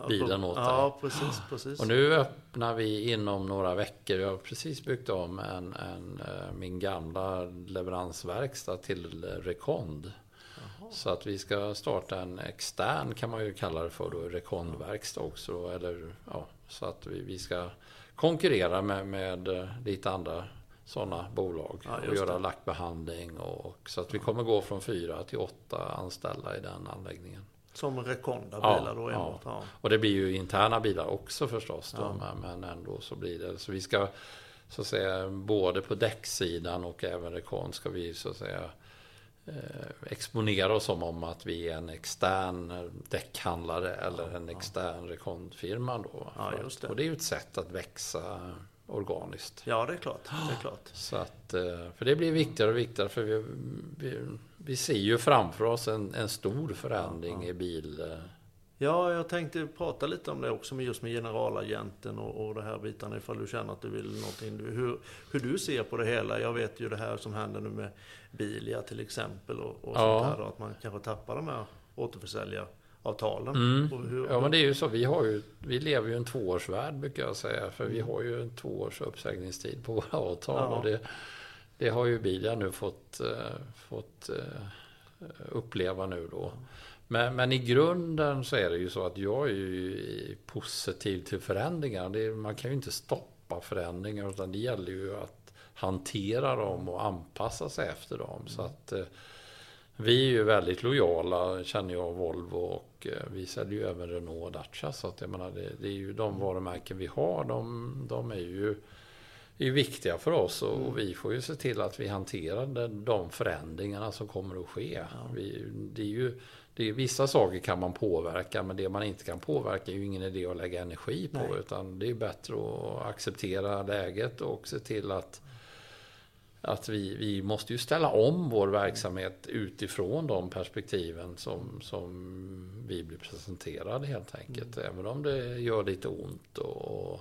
bilen åt dig. Ja, precis, precis. Och nu öppnar vi inom några veckor. Jag har precis byggt om en, en, min gamla leveransverkstad till Rekond. Jaha. Så att vi ska starta en extern, kan man ju kalla det för då, Rekondverkstad också. Eller, ja, så att vi, vi ska konkurrera med, med lite andra sådana bolag, ja, och göra det. Lackbehandling och, och så att vi kommer gå från fyra till åtta anställda i den anläggningen. Som Rekonda-bilar, ja, då enbart. Ja. Ja. Och det blir ju interna bilar också förstås då, ja. Men ändå så blir det. Så vi ska så att säga både på däcksidan och även Rekond ska vi så att säga eh, exponera oss som om att vi är en extern däckhandlare eller ja, en extern ja. Rekondfirma då. Ja, just det. Och det är ju ett sätt att växa organiskt. Ja, det är klart. Det är klart. Så att, för det blir viktigare och viktigare, för vi, vi, vi ser ju framför oss en, en stor förändring ja, ja. i bil. Ja, jag tänkte prata lite om det också, med just med generalagenten och, och det här bitarna, ifall du känner att du vill någonting. Hur, hur du ser på det hela. Jag vet ju det här som händer nu med Bilia till exempel och, och ja. sånt här, att man kanske tappar de här återförsäljarna. Avtalen. Mm. Hur... Ja, men det är ju så, vi har ju, vi lever ju en tvåårsvärld brukar jag säga, för vi har ju en tvåårs uppsägningstid på våra avtal ja. och det, det har ju Bilia nu fått, fått uppleva nu då. Men, men i grunden så är det ju så att jag är ju positiv till förändringar. Det, man kan ju inte stoppa förändringar, utan det gäller ju att hantera dem och anpassa sig efter dem. Mm. Så att vi är ju väldigt lojala, känner jag, Volvo, och vi säljer ju även Renault och Dacia. Så att jag menar, det, det är ju de varumärken vi har, de, de är ju är viktiga för oss, och, och vi får ju se till att vi hanterar de förändringarna som kommer att ske. Vi, det är ju det är, vissa saker kan man påverka, men det man inte kan påverka är ju ingen idé att lägga energi på. Nej. Utan det är bättre att acceptera läget och se till att Att vi, vi måste ju ställa om vår verksamhet utifrån de perspektiven som, som vi blir presenterade helt enkelt. Mm. Även om det gör lite ont. Och, och,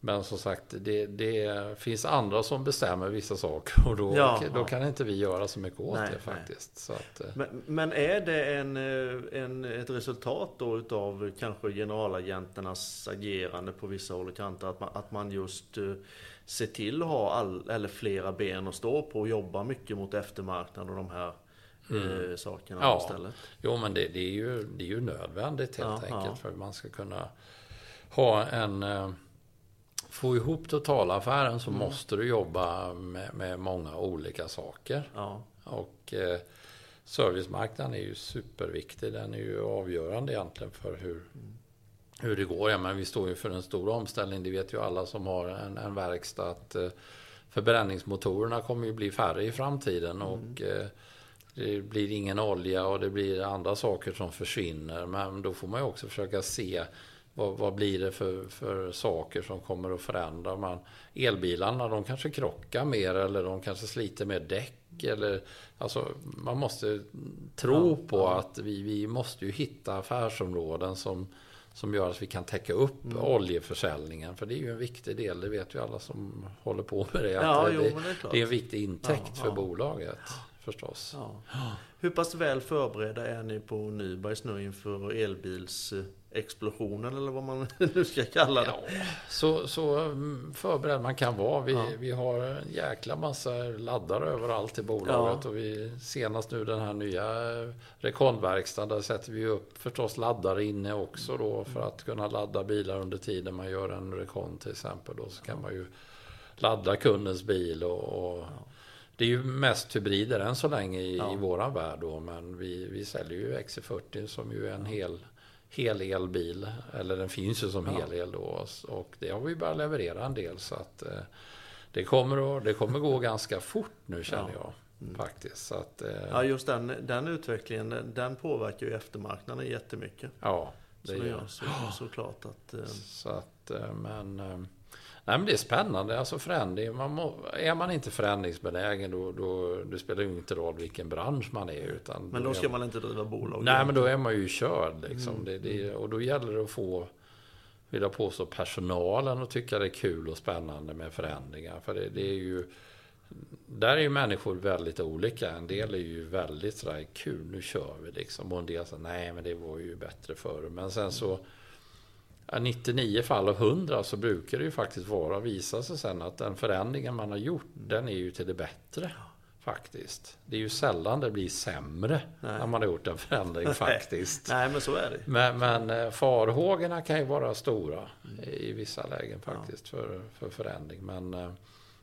men som sagt, det, det finns andra som bestämmer vissa saker. Och då, ja, då kan inte vi göra så mycket åt nej, det faktiskt. Så att, men, men är det en, en, ett resultat då utav kanske generalagenternas agerande på vissa håll och kanter? Att man, att man just... se till att ha all, eller flera ben att stå på och jobba mycket mot eftermarknaden och de här mm. eh, sakerna ja. istället. Jo, men det, det, är ju, det är ju nödvändigt helt ja, enkelt ja. för att man ska kunna ha en eh, få ihop totalaffären, så mm. måste du jobba med, med många olika saker. Ja. Och eh, servicemarknaden är ju superviktig. Den är ju avgörande egentligen för hur mm. hur det går. Ja, men vi står ju för en stor omställning, det vet ju alla som har en, en verkstad, att eh, förbränningsmotorerna kommer ju bli färre i framtiden, mm. och eh, det blir ingen olja och det blir andra saker som försvinner, men då får man ju också försöka se vad, vad blir det för, för saker som kommer att förändra. Man, elbilarna, de kanske krockar mer, eller de kanske sliter mer däck, eller, alltså, man måste tro ja, på ja. att vi, vi måste ju hitta affärsområden som som gör att vi kan täcka upp mm. oljeförsäljningen. För det är ju en viktig del, det vet ju alla som håller på med det. Ja, det, jo, det, är det är en viktig intäkt ja, för ja. bolaget, förstås. Ja. Ja. Hur pass väl förberedda är ni på Nybergs nu inför elbilsexplosionen, eller vad man nu ska kalla det? Ja, så, så förberedd man kan vara. Vi, ja. vi har en jäkla massa laddare överallt i bolaget. Ja. Och vi, senast nu den här nya Rekondverkstaden, där sätter vi upp förstås laddare inne också då, för att kunna ladda bilar under tiden man gör en Rekond till exempel. Då, så kan man ju ladda kundens bil och... och ja. Det är ju mest hybrider än så länge i, ja. i våran värld då, men vi, vi säljer ju X C fyrtio som ju är en hel, hel elbil, eller den finns ju som ja. hel el då, och det har vi börjat leverera en del, så att eh, det kommer att, det kommer gå ganska fort nu, känner ja. jag mm. faktiskt. Så att, eh, ja, just den, den utvecklingen, den, den påverkar ju eftermarknaden jättemycket. Ja, det så gör så, ja. såklart att... Eh, så att, eh, men... Eh, Nej, men det är spännande, alltså förändring. Man må, är man inte förändringsbenägen, då, då det spelar ju inte roll vilken bransch man är. Utan men då, då ska man, man inte driva bolag? Nej, men då är man ju körd. Liksom. Mm. Det, det, och då gäller det att få, vill jag påstå, personalen att tycka det är kul och spännande med förändringar. För det, det är ju, där är ju människor väldigt olika. En del är ju väldigt sådär, kul, nu kör vi liksom. Och en del säger, nej men det var ju bättre förr. Men sen så nittionio fall av hundra så brukar det ju faktiskt vara, visa sig sen att den förändringen man har gjort, den är ju till det bättre faktiskt. Det är ju sällan det blir sämre. Nej. När man har gjort en förändring faktiskt. Nej, men så är det. Men, men farhågorna kan ju vara stora i vissa lägen faktiskt, ja, för, för förändring. Men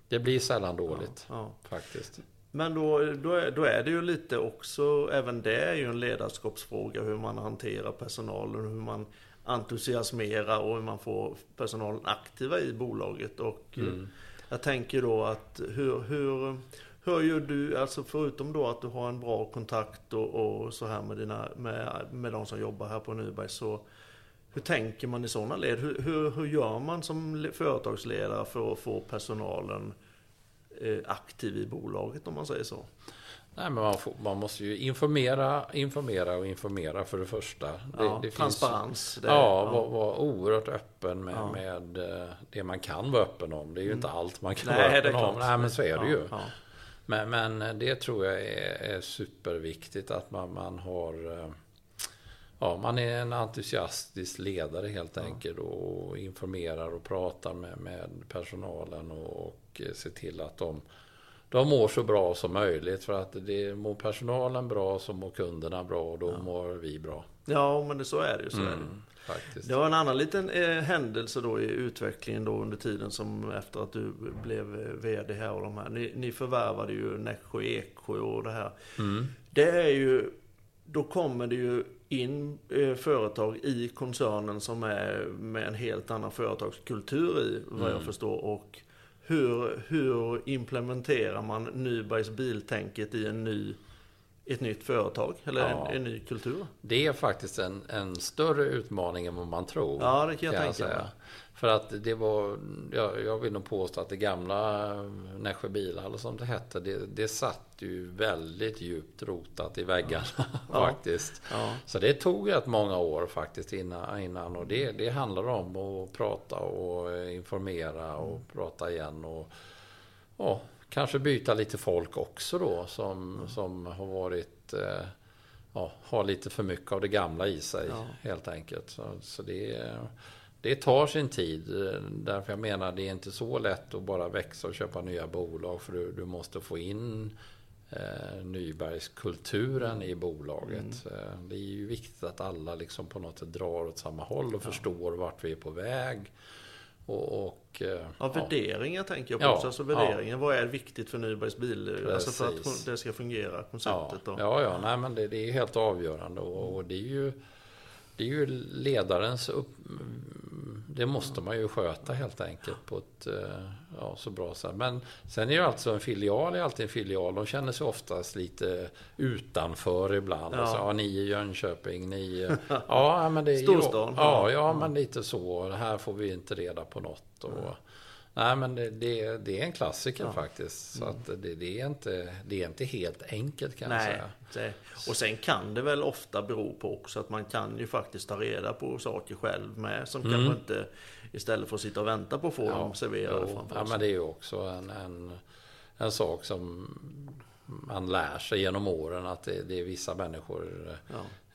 det blir sällan dåligt, ja, ja, faktiskt. Men då, då, är, då är det ju lite också, även det är ju en ledarskapsfråga, hur man hanterar personalen, hur man entusiasmerar och hur man får personalen aktiva i bolaget. Och mm. jag tänker då att hur... hur Hör ju du, alltså förutom då att du har en bra kontakt och, och så här med, dina, med, med de som jobbar här på Nyberg, så hur tänker man i sådana led? Hur, hur, hur gör man som företagsledare för att få personalen eh, aktiv i bolaget, om man säger så? Nej, men man, får, man måste ju informera, informera och informera för det första. Det, ja, det transparens. Finns, det, ja, vara var oerhört öppen med, ja. med det man kan vara öppen om. Det är ju inte allt man kan Nej, vara öppen om. Nej, men så är det ju. Ja, ja. Men, men det tror jag är, är superviktigt att man, man har, ja, man är en entusiastisk ledare helt enkelt, och informerar och pratar med, med personalen och, och ser till att de, de mår så bra som möjligt, för att det mår personalen bra så mår kunderna bra, och då ja. mår vi bra. Ja, men det, så är det ju. Så mm, är det. Faktiskt. Det var en annan liten eh, händelse då i utvecklingen då under tiden som efter att du blev vd här och de här. Ni, ni förvärvade ju Nässjö, Eksjö och det här. Mm. Det är ju, då kommer det ju in eh, företag i koncernen som är med en helt annan företagskultur i, vad mm. jag förstår. Och hur, hur implementerar man Nybergs biltänket i en ny ett nytt företag eller ja. en, en ny kultur? Det är faktiskt en, en större utmaning än vad man tror. Ja, det kan jag, kan jag tänka mig. För att det var, jag, jag vill nog påstå att det gamla Nässjö Bilar eller som det hette, det, det satt ju väldigt djupt rotat i väggarna ja. faktiskt. Ja. Så det tog rätt många år faktiskt innan, innan och det, det handlar om att prata och informera och mm. prata igen och ja. Kanske byta lite folk också då som, mm. som har varit eh, ja, har lite för mycket av det gamla i sig ja. helt enkelt. Så, så det, det tar sin tid. Därför jag menar, det är inte så lätt att bara växa och köpa nya bolag, för du, du måste få in eh, Nybergskulturen mm. i bolaget. Mm. Det är ju viktigt att alla liksom på något sätt drar åt samma håll och ja. förstår vart vi är på väg. Och, och, ja, värderingar ja. tänker jag på också. Ja, alltså värderingar, ja. vad är viktigt för Nybergs bil, alltså för att det ska fungera konceptet ja. då? Ja, ja, nej, men det, det är helt avgörande och, och det är ju det är ju ledarens upp, det måste man ju sköta helt enkelt på ett ja, så bra sätt. Men sen är ju alltså en filial, är alltid en filial. De känner sig oftast lite utanför ibland. Ja, alltså, ja ni i Jönköping, ni ja, men det är storstan. Ja, ja, men lite så. Här får vi inte reda på något. Och, mm. nej, men det, det, det är en klassiker ja. faktiskt. Så att det, det, är inte, det är inte helt enkelt kan nej, jag säga. Det. Och sen kan det väl ofta bero på också att man kan ju faktiskt ta reda på saker själv med, som mm. kan man inte, istället för att sitta och vänta på att få ja, dem serverade framför. Ja, men det är ju också en, en, en sak som man lär sig genom åren, att det, det är vissa människor ja.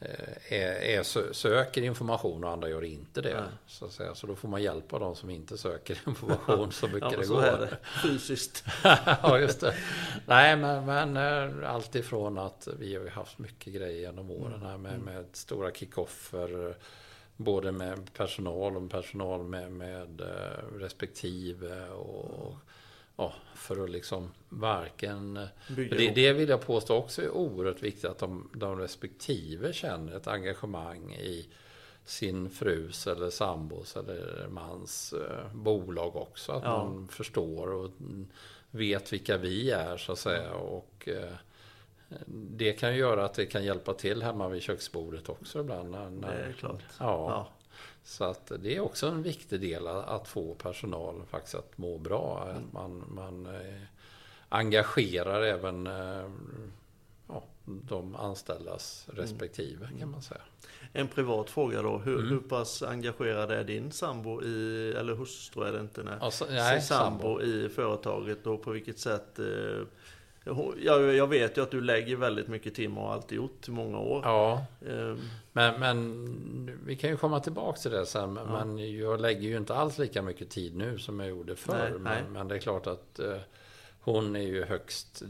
är, är, söker information och andra gör inte det. Så, att säga. Så då får man hjälpa de som inte söker information så mycket ja, det så går. Är det. Fysiskt. ja, just det. Nej, men, men allt ifrån att vi har haft mycket grejer genom åren här med, med stora kickoffer, både med personal och personal med, med respektive och ja, för att liksom varken... Det, det vill jag påstå också är oerhört viktigt, att de, de respektive känner ett engagemang i sin frus eller sambos eller mans eh, bolag också. Att ja. man förstår och vet vilka vi är så att säga. Och eh, det kan göra att det kan hjälpa till hemma vid köksbordet också ibland. När, när, det är klart. Ja. ja. Så att det är också en viktig del att få personal faktiskt att må bra. Mm. Att man, man eh, engagerar även eh, ja, de anställdas respektive mm. kan man säga. En privat fråga då. Hur, mm. hur pass engagerad är din sambo i, eller hustru är det inte? Alltså, nej, sambo, sambo i företaget och på vilket sätt... Eh, Jag, jag vet ju att du lägger väldigt mycket timmar och har alltid gjort i många år. Ja, ehm. men, men vi kan ju komma tillbaka till det sen. Ja. Men jag lägger ju inte alls lika mycket tid nu som jag gjorde förr. Nej, men, nej. men det är klart att eh, hon är ju högst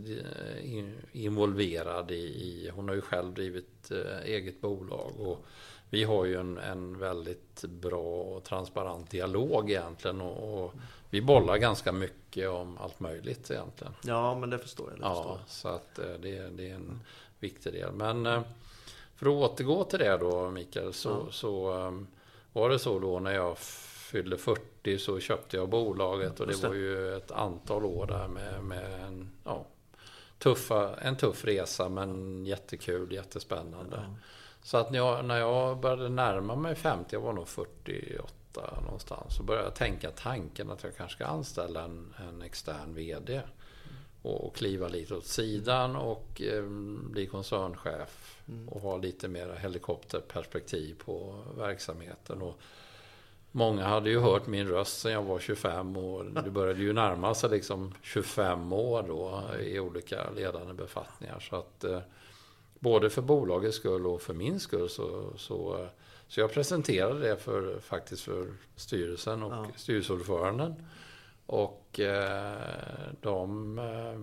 in, involverad i, i... Hon har ju själv drivit eh, eget bolag och vi har ju en, en väldigt bra och transparent dialog egentligen och, och vi bollar ganska mycket om allt möjligt egentligen. Ja, men det förstår jag. Det ja, förstår. Så att det, det är en viktig del. Men för att återgå till det då, Mikael, så, ja. så var det så då när jag fyllde fyrtio så köpte jag bolaget och det var ju ett antal år där med, med en, ja, tuffa, en tuff resa men jättekul, jättespännande. Ja. Så att när jag, när jag började närma mig femtio, jag var nog fyrtioåtta någonstans, så började jag tänka tanken att jag kanske ska anställa en, en extern vd och, och kliva lite åt sidan och eh, bli koncernchef mm. och ha lite mer helikopterperspektiv på verksamheten. Och många hade ju hört min röst sedan jag var tjugofem och det började ju närma sig liksom tjugofem år då i olika ledande befattningar, så att eh, både för bolagets skull och för min skull så, så, så jag presenterade det för, faktiskt för styrelsen och ja. styrelseordföranden. Och eh, de, eh,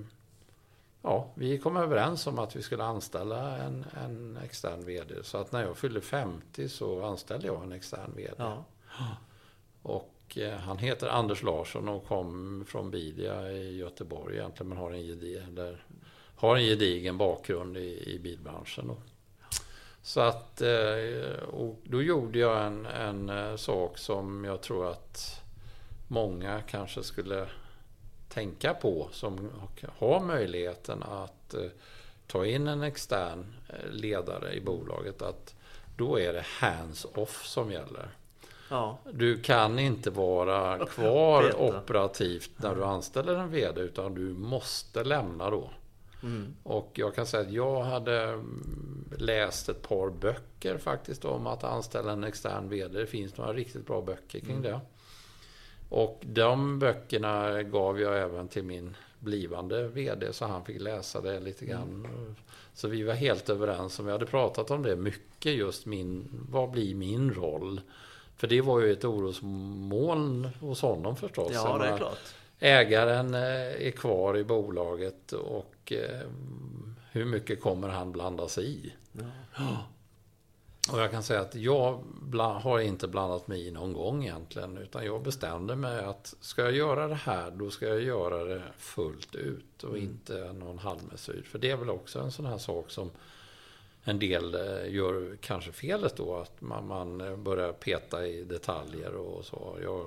ja, vi kom överens om att vi skulle anställa en, en extern vd. Så att när jag fyllde femtio så anställde jag en extern vd. Ja. Och eh, han heter Anders Larsson och kom från Bilia i Göteborg egentligen, men har en idé där. Har en gedigen bakgrund i, i bilbranschen. Då. Så att och då gjorde jag en, en sak som jag tror att många kanske skulle tänka på som har möjligheten att ta in en extern ledare i bolaget, att då är det hands-off som gäller. Ja. Du kan inte vara kvar operativt när du anställer en vd utan du måste lämna då. Mm. Och jag kan säga att jag hade läst ett par böcker faktiskt om att anställa en extern vd. Det finns några riktigt bra böcker kring mm. det. Och de böckerna gav jag även till min blivande vd så han fick läsa det lite grann. Mm. Så vi var helt överens om, vi hade pratat om det mycket, just min, vad blir min roll? För det var ju ett orosmoln hos honom förstås. Ja, det är klart. Ägaren är kvar i bolaget och hur mycket kommer han blanda sig i? Ja. Och jag kan säga att jag har inte blandat mig i någon gång egentligen, utan jag bestämde mig att ska jag göra det här, då ska jag göra det fullt ut och mm. inte någon halvmesyr. För det är väl också en sån här sak som en del gör kanske felet då, att man, man börjar peta i detaljer och så. Jag,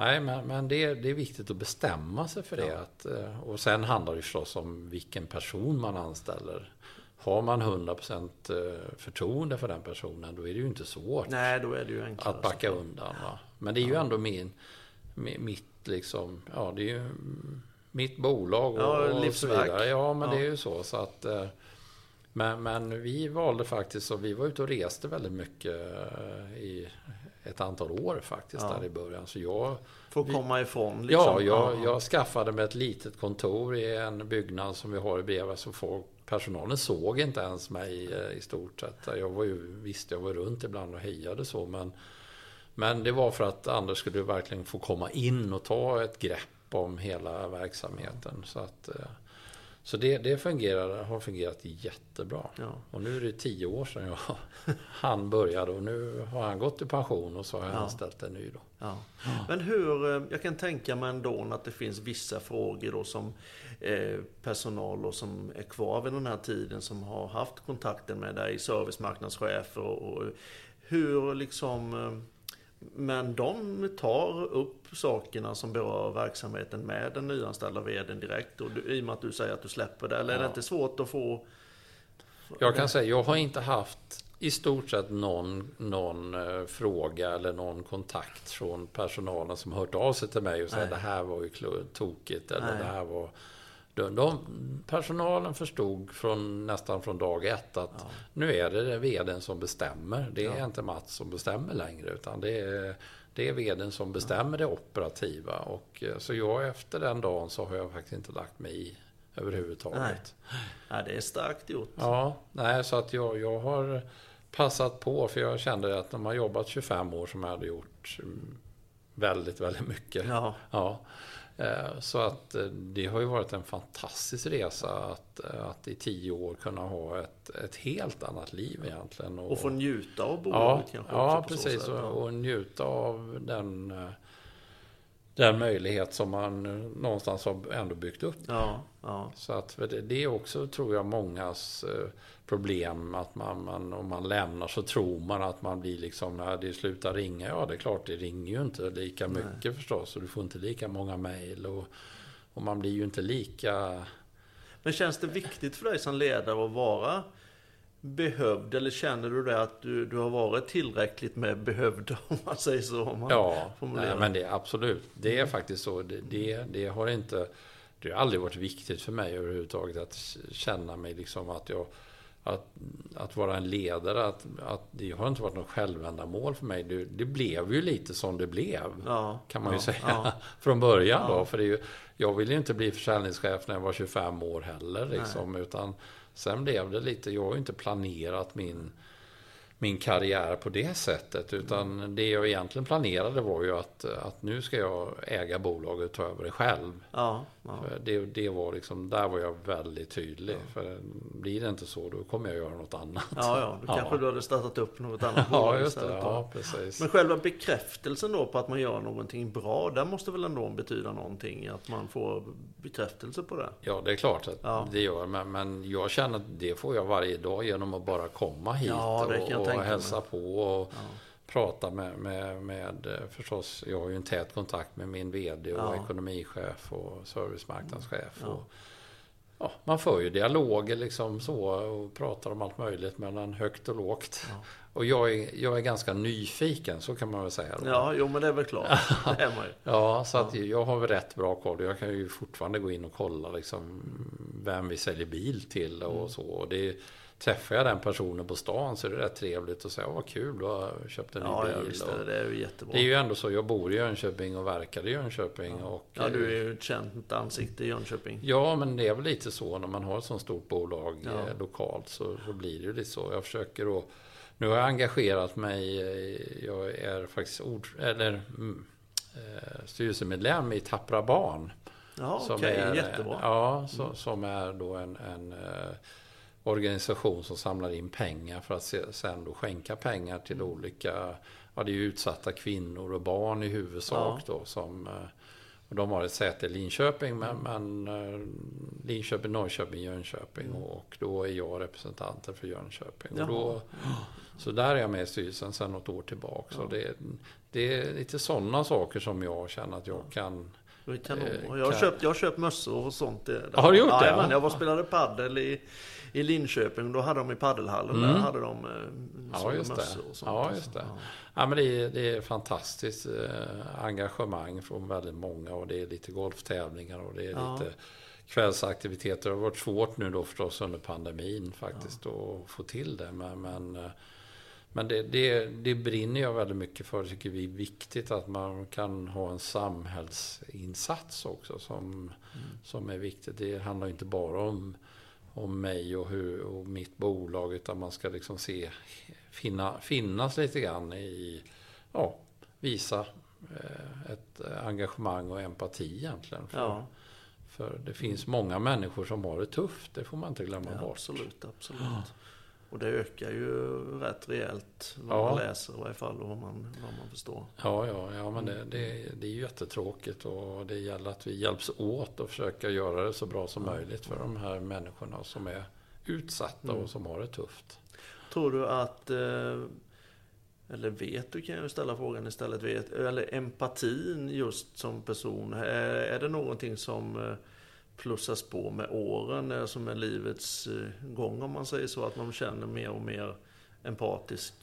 Nej, men, men det, är, det är viktigt att bestämma sig för det. Ja. Att, och sen handlar det förstås om vilken person man anställer. Har man hundra procent förtroende för den personen, då är det ju inte svårt. Nej, då är det ju enklare att backa undan. Va? Men det är ju ja. ändå min, mitt, liksom, ja, det är ju mitt bolag och, ja, och så vidare. Ja, men ja. det är ju så. så att, men, men vi valde faktiskt, och vi var ute och reste väldigt mycket i ett antal år faktiskt ja. där i början. Så jag, Får vi, komma ifrån. Liksom. Ja, jag, jag skaffade mig ett litet kontor i en byggnad som vi har i Beva, så folk, personalen såg inte ens mig i stort sett. Jag var ju, visste jag var runt ibland och hejade så, men, men det var för att Anders skulle verkligen få komma in och ta ett grepp om hela verksamheten. Så att... Så det, det fungerar, har fungerat jättebra. Ja. Och nu är det tio år sedan jag, han började och nu har han gått i pension och så har jag ja. anställt en ny då. Ja. Ja. Men hur, jag kan tänka mig ändå att det finns vissa frågor då som eh, personal då som är kvar vid den här tiden som har haft kontakten med dig, servicemarknadschefer och, och hur liksom... Eh, Men de tar upp sakerna som berör verksamheten med den nyanställda vdn direkt. Och du, i och med att du säger att du släpper det, eller ja. är det inte svårt att få... Jag kan säga, jag har inte haft i stort sett någon, någon eh, fråga eller någon kontakt från personalen som hört av sig till mig och säger det här var ju tokigt eller Nej. det här var... De, de, personalen förstod från, nästan från dag ett att ja. nu är det, det vdn som bestämmer. Det är ja. inte Mats som bestämmer längre, utan det är, det är vdn som bestämmer ja. det operativa. Och, så jag efter den dagen så har jag faktiskt inte lagt mig i överhuvudtaget. Nej. Ja, det är starkt gjort. Ja, nej, så att jag, jag har passat på, för jag kände att när man jobbat tjugofem år som jag hade gjort väldigt, väldigt mycket. Ja. Ja. Så att det har ju varit en fantastisk resa att, att i tio år kunna ha ett, ett helt annat liv egentligen. Och, och få njuta av bolaget, ja, kanske. Ja, precis. Och, och njuta av den, den möjlighet som man någonstans har ändå byggt upp. Ja, ja. Så att det, det är också, tror jag, mångas problem att man, man, om man lämnar så tror man att man blir liksom, när det slutar ringa, ja det är klart det ringer ju inte lika mycket. Nej. Förstås, och du får inte lika många mejl och, och man blir ju inte lika. Men känns det viktigt för dig som ledare att vara behövd, eller känner du det att du, du har varit tillräckligt med behövd, om man säger så? Om man ja, nej, men det är absolut, det är mm. faktiskt så, det, det, det har inte, det har aldrig varit viktigt för mig överhuvudtaget att känna mig liksom att jag Att, att vara en ledare, att, att det har inte varit något självändamål för mig. Det, det blev ju lite som det blev, ja, kan man ja, ju säga, ja. från början. Ja. Då, för det är ju, jag ville ju inte bli försäljningschef när jag var tjugofem år heller. Liksom, utan sen blev det lite, jag har ju inte planerat min, min karriär på det sättet. Utan mm. det jag egentligen planerade var ju att, att nu ska jag äga bolaget och ta över det själv. Ja, ja. För det, det var liksom, där var jag väldigt tydlig. Ja. För blir det inte så, då kommer jag göra något annat. Ja, ja. Då kanske ja. du hade startat upp något annat bolag. Ja, just det. Ja, precis. Men själva bekräftelsen då på att man gör någonting bra, där måste väl ändå betyda någonting, att man får bekräftelse på det? Ja, det är klart att ja. det gör. Men, men jag känner att det får jag varje dag genom att bara komma hit. Ja, det kan jag. Och hälsa på och ja. prata med, med, med, förstås, jag har ju en tät kontakt med min vd och ja. ekonomichef och servicemarknadschef. Ja. Och, ja, man får ju dialoger liksom så och pratar om allt möjligt mellan högt och lågt. Ja. Och jag är, jag är ganska nyfiken, så kan man väl säga. Då. Ja, jo, men det är väl klart. Det är man ju. Ja, så att ja. jag har väl rätt bra koll. Jag kan ju fortfarande gå in och kolla liksom vem vi säljer bil till och mm. så. Och det är, träffar jag den personen på stan så är det rätt trevligt att säga, åh vad kul, du har köpt en ny ja, bil. Visst, det, det är ju jättebra. Det är ju ändå så, jag bor i Jönköping och verkar i Jönköping. Ja, och, ja du är ju ett känt ansikte i Jönköping. Ja, men det är väl lite så, när man har ett sånt stort bolag ja. eh, lokalt så, så blir det ju lite så. Jag försöker då, nu har jag engagerat mig, jag är faktiskt ord, eller, mm, eh, styrelsemedlem i Tappra Barn. Ja, okej, okay, jättebra. Ja, så, mm. som är då en... en eh, organisation som samlar in pengar för att sen då skänka pengar till olika, ja det är ju utsatta kvinnor och barn i huvudsak ja. då, som, och de har ett säte i Linköping, men, men Linköping, Norrköping, Jönköping, och då är jag representanter för Jönköping. Och då, så där är jag med i styrelsen sedan något år tillbaka. Så ja. det, det är lite sådana saker som jag känner att jag kan. Jag har, köpt, jag har köpt mössor och sånt där. Har du gjort det? Ja, jag var spelade paddel i, i Linköping. Då hade de i paddelhallen mm. där hade de ja, just mössor och sånt. Ja, just det. Ja. Ja, men det, är, det är fantastiskt engagemang från väldigt många. Och det är lite golftävlingar och det är ja. lite kvällsaktiviteter. Det har varit svårt nu då förstås under pandemin faktiskt ja. att få till det. Men... men Men det, det, det brinner jag väldigt mycket för. Jag tycker vi är viktigt att man kan ha en samhällsinsats också som, mm. som är viktigt. Det handlar inte bara om, om mig och, hur, och mitt bolag, utan man ska liksom se, finna, finnas lite grann i, ja, visa eh, ett engagemang och empati egentligen. För, ja. för det finns många människor som har det tufft, det får man inte glömma ja, bort. Absolut, absolut. Ja. Och det ökar ju rätt rejält vad ja. man läser i varje fall och vad man, vad man förstår. Ja, ja, ja men det, det, det är ju jättetråkigt, och det gäller att vi hjälps åt och försöka göra det så bra som ja. möjligt för de här människorna som är utsatta mm. och som har det tufft. Tror du att, eller vet du, kan jag ställa frågan istället, vet, eller empatin just som person, är, är det någonting som... plussas på med åren som är livets gång, om man säger så, att man känner mer och mer empatisk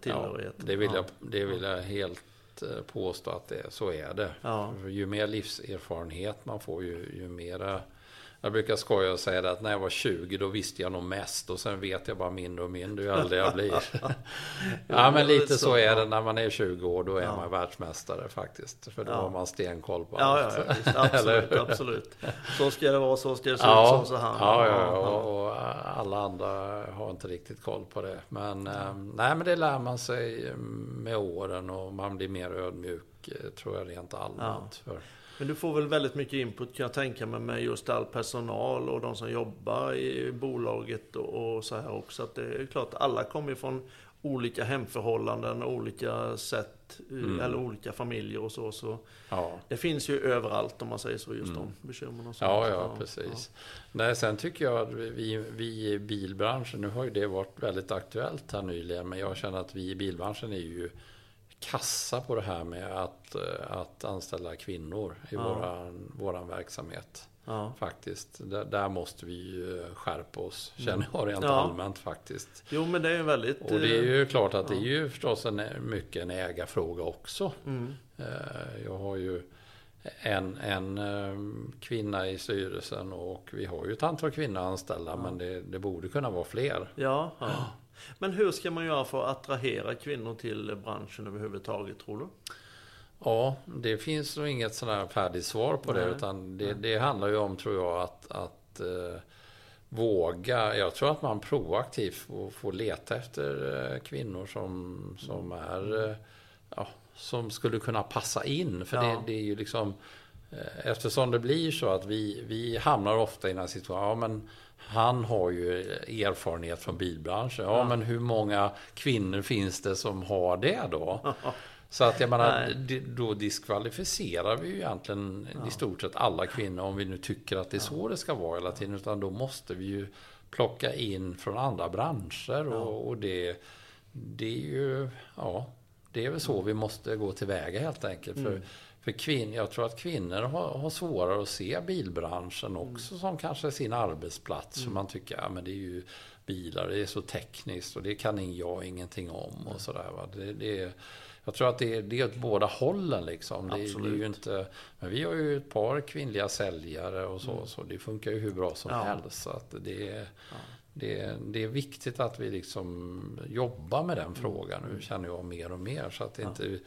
tillhörighet? Ja, det vill jag, det vill jag helt påstå att det, så är det. Ja. Ju mer livserfarenhet man får, ju, ju mer Jag brukar skoja och säga det att när jag var tjugo då visste jag nog mest och sen vet jag bara mindre och mindre hur äldre jag blir. Ja, men lite så, så är det när man är tjugo år, då är ja. man världsmästare faktiskt. För då ja. har man stenkoll på allt. Ja, ja, just, absolut, absolut. Så ska det vara, så ska det se ja. ut som så här. Ja, ja, ja. Och, och alla andra har inte riktigt koll på det. Men, ja. nej, men det lär man sig med åren och man blir mer ödmjuk, tror jag, rent allmänt. Ja. För. Men du får väl väldigt mycket input, kan jag tänka mig, med just all personal och de som jobbar i bolaget och så här också. Att det är klart, alla kommer från olika hemförhållanden, olika sätt mm. eller olika familjer och så. så ja. Det finns ju överallt, om man säger så, just mm. de bekymren och så. Ja, ja, precis. Ja. Nej, sen tycker jag att vi, vi i bilbranschen, nu har ju det varit väldigt aktuellt här nyligen, men jag känner att vi i bilbranschen är ju kassa på det här med att, att anställa kvinnor i ja. våran, våran verksamhet ja. faktiskt. Där, där måste vi skärpa oss, känner jag rent ja. allmänt faktiskt. Jo, men det är ju väldigt... Och det är ju klart att ja. det är ju förstås en, mycket en ägarfråga också. Mm. Jag har ju en, en kvinna i styrelsen och vi har ju ett antal kvinnor anställda, ja. men det, det borde kunna vara fler. Ja, ja. Men hur ska man göra för att attrahera kvinnor till branschen överhuvudtaget, tror du? Ja, det finns nog inget sån här färdigt svar på Nej. det, utan det, det handlar ju om, tror jag, att, att eh, våga. Jag tror att man proaktivt får leta efter eh, kvinnor som, som är eh, ja, som skulle kunna passa in. För ja. det, det är ju liksom, eh, eftersom det blir så att vi, vi hamnar ofta i den här situationen, ja, men han har ju erfarenhet från bilbranschen. Ja, ja, men hur många kvinnor finns det som har det då? Så att jag menar, Nej. då diskvalificerar vi ju egentligen ja. i stort sett alla kvinnor, om vi nu tycker att det är så det ska vara hela tiden. Utan då måste vi ju plocka in från andra branscher och, och det, det är ju, ja, det är väl så vi måste gå tillväga helt enkelt. För mm. För kvinn, jag tror att kvinnor har, har svårare att se bilbranschen också mm. som kanske sin arbetsplats. Mm. Så man tycker, ja, men det är ju bilar, det är så tekniskt och det kan jag ingenting om och sådär. Det, det, jag tror att det, det är åt båda hållen liksom. Det, det är ju inte, men vi har ju ett par kvinnliga säljare och så, mm. så det funkar ju hur bra som ja. helst. Så att det, ja. det, det är viktigt att vi liksom jobbar med den frågan. Nu känner jag mer och mer så att det ja. inte...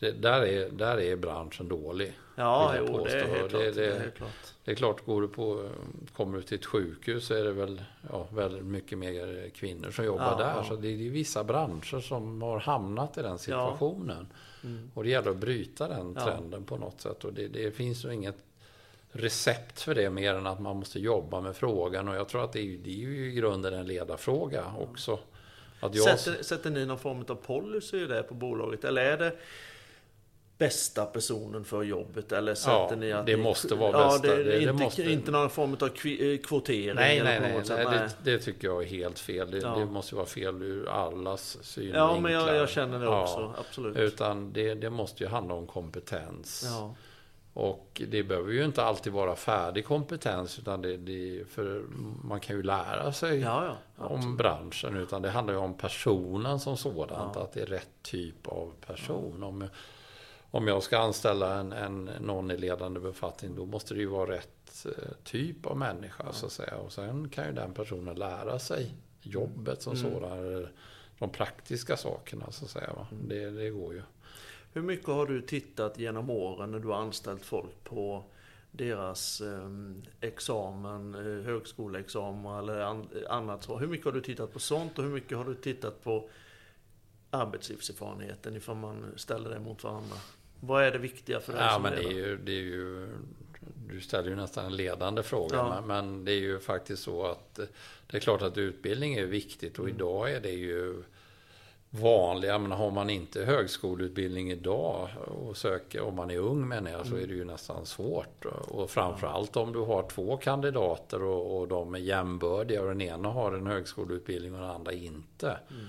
Det, där, är, där är branschen dålig. Ja, jo, det är helt klart. Det, det, det, det är klart, går du på, kommer du till ett sjukhus så är det väl ja, väldigt mycket mer kvinnor som jobbar ja, där. Ja. Så det, det är vissa branscher som har hamnat i den situationen. Ja. Mm. Och det gäller att bryta den trenden ja. på något sätt. Och det, det finns ju inget recept för det mer än att man måste jobba med frågan. Och jag tror att det är, det är ju i grunden en ledarfråga ja. också. Att jag... sätter, sätter ni någon form av policy där på bolaget? Eller är det... bästa personen för jobbet, eller sätter ja, ni att det ni... måste vara bästa. Ja, det, det, det inte, måste... inte någon form av kvotering. Nej, nej, nej, nej. Det, det tycker jag är helt fel. Det, ja. det måste vara fel ur allas synvinklar. Ja, men jag, jag känner det ja. också, absolut. Utan det, det måste ju handla om kompetens. Ja. Och det behöver ju inte alltid vara färdig kompetens, utan det, det, för man kan ju lära sig ja, ja, ja, om branschen, utan det handlar ju om personen som sådant, ja. att det är rätt typ av person. Ja. Om Om jag ska anställa en, en, någon i ledande befattning, då måste det ju vara rätt typ av människa ja. så att säga. Och sen kan ju den personen lära sig jobbet som mm. sådana, de praktiska sakerna så att säga. Va? Mm. Det, det går ju. Hur mycket har du tittat genom åren när du har anställt folk på deras eh, examen, eh, högskoleexamen eller an, annat? Hur mycket har du tittat på sånt och hur mycket har du tittat på arbetslivserfarenheten ifall man ställer det mot varandra? Vad är det viktiga för dig ja, som men det är ju, det är ju, du ställer ju nästan en ledande fråga. Ja. Men det är ju faktiskt så att det är klart att utbildning är viktigt. Och mm. idag är det ju vanliga. Men har man inte högskoleutbildning idag och söker, om man är ung menar jag, så är det ju nästan svårt. Och framförallt om du har två kandidater och, och de är jämbördiga och den ena har en högskoleutbildning och den andra inte. Mm.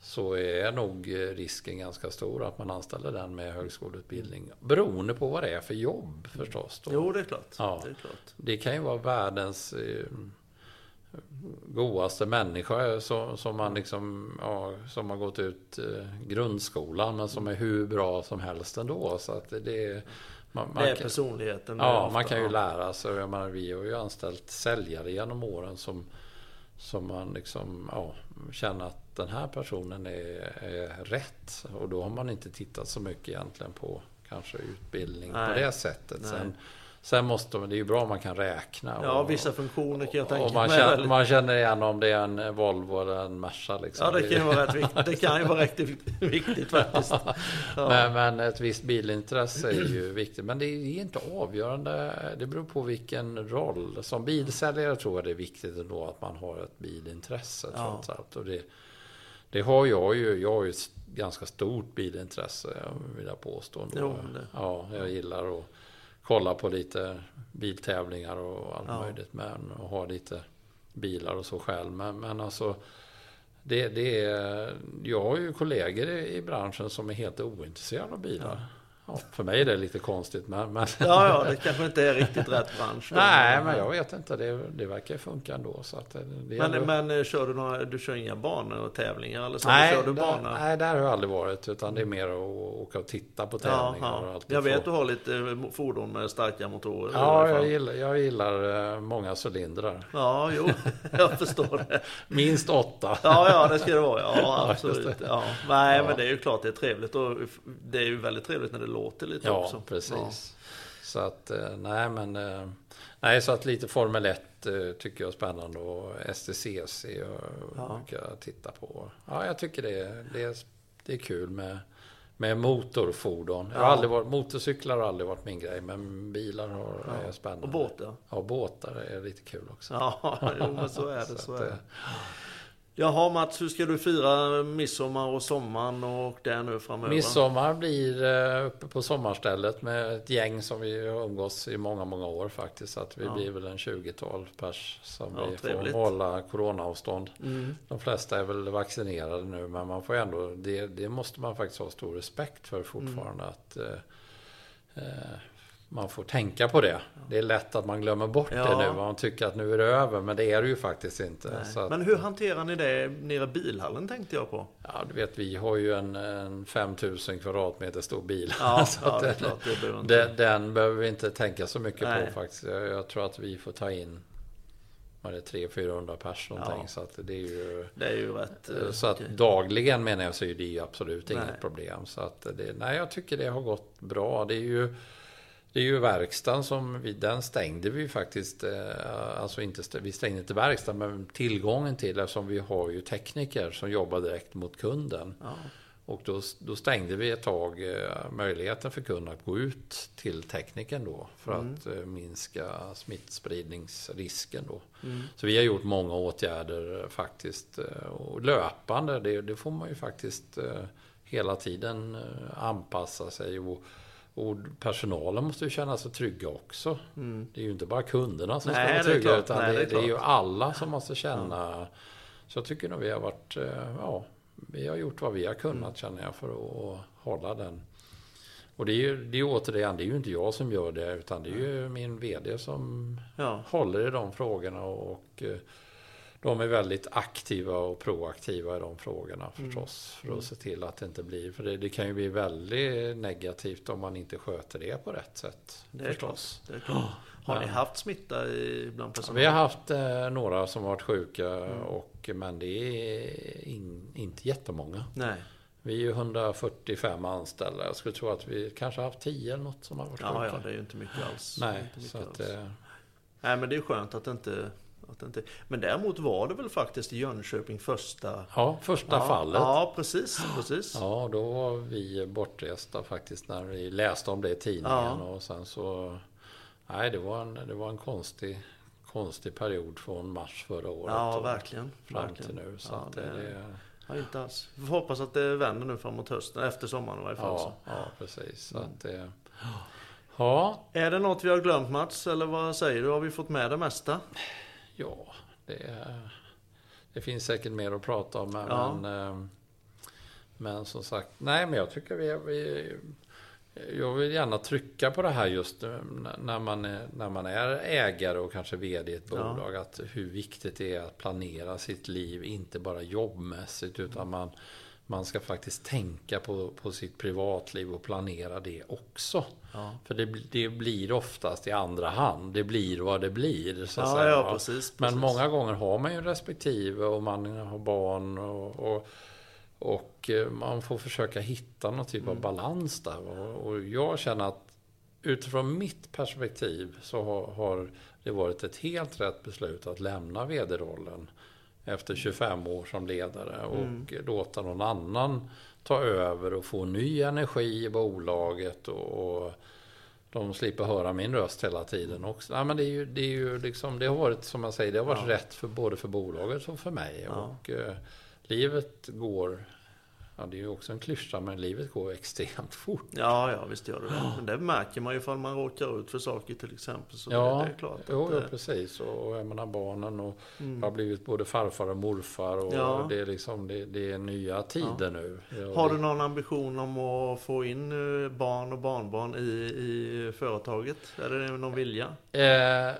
Så är nog risken ganska stor att man anställer den med högskoleutbildning. Beroende på vad det är för jobb förstås. Då. Jo, det är klart. Ja. Det är klart. Det kan ju vara världens eh, godaste människa som, som man liksom, ja, som har gått ut eh, grundskolan men som är hur bra som helst ändå. Så att det är... Man, man det är kan, personligheten. Ja, man kan ju lära sig. Jag menar, vi har ju anställt säljare genom åren som, som man liksom, ja, känner att den här personen är, är rätt. Och då har man inte tittat så mycket egentligen på kanske utbildning. Nej. På det sättet. Sen, sen måste man, det är ju bra om man kan räkna. Ja, och vissa funktioner kan jag tänka mig. Man, känner, man känner igen om det är en Volvo eller en Merca. Liksom. Ja, det kan ju vara rätt viktigt. Det kan ju vara riktigt viktigt faktiskt. Ja. Men, men ett visst bilintresse är ju viktigt. Men det är inte avgörande. Det beror på vilken roll. Som bilsäljare tror jag det är viktigt ändå att man har ett bilintresse. Ja. Trots allt. Och det, det har jag ju. Jag har ju ett ganska stort bilintresse, vill jag påstå. Jo, ja, jag gillar att kolla på lite biltävlingar och allt, ja, möjligt, men och ha lite bilar och så själv. Men, men alltså, det, det är, jag har ju kollegor i, i branschen som är helt ointresserade av bilar. Ja. Ja, för mig är det lite konstigt. Men, men ja, ja, det kanske inte är riktigt rätt bransch. Nej, men jag vet inte. Det, det verkar funka ändå. Så att det, det men, ändå... men kör du, några, du kör inga banor och tävlingar? Eller så? Nej, kör du där, banor? Nej, där har jag aldrig varit. Utan det är mer att åka och titta på tävlingar. Ja, ja. Och allt. Jag vet att du har lite fordon med starka motorer. Ja, jag gillar, jag gillar många cylindrar. Ja, jo, jag förstår det. Minst åtta. Ja, ja, det ska det vara. Ja, absolut. Ja. Nej, ja, men det är ju klart det är trevligt. Och det är ju väldigt trevligt när det låter lite, ja, också. Precis. Ja, precis. Så att, nej men, nej, så att lite Formel ett tycker jag är spännande och S T C C jag brukar, ja, titta på. Ja, jag tycker det är, det är, det är kul med, med motorfordon. Jag har, ja, aldrig varit, motorcyklar har aldrig varit min grej, men bilar har, ja, är spännande. Och båtar. Ja, båtar är lite kul också. Ja, jo, men så är det, så, så är det. det. Jaha Mats, hur ska du fira midsommar och sommaren och det nu framöver? Midsommar blir uppe på sommarstället med ett gäng som vi har umgås i många, många år faktiskt. Så att vi, ja, blir väl en tjugotal pers som, ja, vi trevligt, får hålla coronaavstånd. Mm. De flesta är väl vaccinerade nu, men man får ändå, det, det måste man faktiskt ha stor respekt för fortfarande, mm, att... Eh, man får tänka på det. Det är lätt att man glömmer bort, ja, det nu. Man tycker att nu är det över, men det är det ju faktiskt inte. Så att, men hur hanterar ni det nere i bilhallen, tänkte jag på? Ja, du vet, vi har ju en, en femtusen kvadratmeter stor bil. Ja, så ja, det är klart, det behöver inte. Den, den behöver vi inte tänka så mycket, nej, på faktiskt. Jag, jag tror att vi får ta in tre hundra till fyrahundra pers någonting, ja, så att det är ju, det är ju rätt, så att okej, dagligen menar jag, så är det ju absolut, nej, inget problem. Så att det, nej, jag tycker det har gått bra. Det är ju Det är ju verkstaden som vi, den stängde vi faktiskt, alltså inte, vi stängde inte verkstaden, men tillgången till, eftersom vi har ju tekniker som jobbar direkt mot kunden. Ja. Och då, då stängde vi ett tag möjligheten för kunden att gå ut till tekniken då, för mm. att minska smittspridningsrisken då. Mm. Så vi har gjort många åtgärder faktiskt, och löpande, det, det får man ju faktiskt hela tiden anpassa sig, och Och personalen måste ju känna sig trygga också. Mm. Det är ju inte bara kunderna som nej, ska vara trygga, det utan nej, det, är, det är ju alla som måste känna. Ja. Så jag tycker nog vi har varit, ja, vi har gjort vad vi har kunnat, mm. känner jag, för att hålla den. Och det är ju, det är återigen, det är ju inte jag som gör det, utan det är ju min vd som ja. håller i de frågorna, och de är väldigt aktiva och proaktiva i de frågorna förstås, mm. för att se till att det inte blir, för det, det kan ju bli väldigt negativt om man inte sköter det på rätt sätt. Det är förstås. Klart, det är klart. Oh, har ni haft smitta i, bland personer? Vi har haft eh, några som har varit sjuka, mm. och, men det är in, inte jättemånga. Nej. Vi är ju etthundrafyrtiofem anställda. Jag skulle tro att vi kanske har haft tio eller något som har varit ja, sjuka. Ja, det är ju inte mycket alls. Nej, inte mycket så att, alls. Eh, Nej, men det är skönt att det inte... Men däremot var det väl faktiskt i Jönköping första... Ja, första ja, fallet. Ja, precis, precis. Ja, då var vi bortresta faktiskt när vi läste om det i tidningen. Ja. Och sen så... Nej, det var en, det var en konstig, konstig period från mars förra året. Ja, verkligen. Fram verkligen. till nu. Så ja, det, det... Ja, inte alls. Vi hoppas att det vänder nu framåt hösten, efter sommaren i varje fall. Ja, ja, precis. Så mm. att det... Ja. Är det något vi har glömt, Mats? Eller vad säger du? Har vi fått med det mesta? Ja, det, det finns säkert mer att prata om, men, ja. men, men som sagt, nej, men jag tycker vi, vi jag vill gärna trycka på det här just när man, när man är ägare och kanske vd i ett bolag, ja. att hur viktigt det är att planera sitt liv, inte bara jobbmässigt, utan man, man ska faktiskt tänka på, på sitt privatliv och planera det också. Ja. För det, det blir oftast i andra hand. Det blir vad det blir. Så att ja, säga. Ja, precis, precis. Men många gånger har man ju respektive och man har barn och, och, och man får försöka hitta någon typ mm. av balans där. Och, och jag känner att utifrån mitt perspektiv så har, har det varit ett helt rätt beslut att lämna vd-rollen efter tjugofem år som ledare och mm. låta någon annan ta över och få ny energi i bolaget och, och de slipper höra min röst hela tiden också. Nej, men det är ju, det är ju liksom, det har varit som jag säger, det har varit ja. rätt för både för bolaget och för mig ja. och eh, livet går, ja, det är ju också en klyscha, men livet går extremt fort. Ja, ja visst gör det. Ja. Men det märker man ju ifall man råkar ut för saker till exempel. Så ja, det är klart att jo, det... ja, precis. Och, och jag menar barnen och mm. har blivit både farfar och morfar. Och ja. det, är liksom, det, det är nya tider ja. nu. Ja, har du någon ambition om att få in barn och barnbarn i, i företaget? Är det någon vilja? Eh,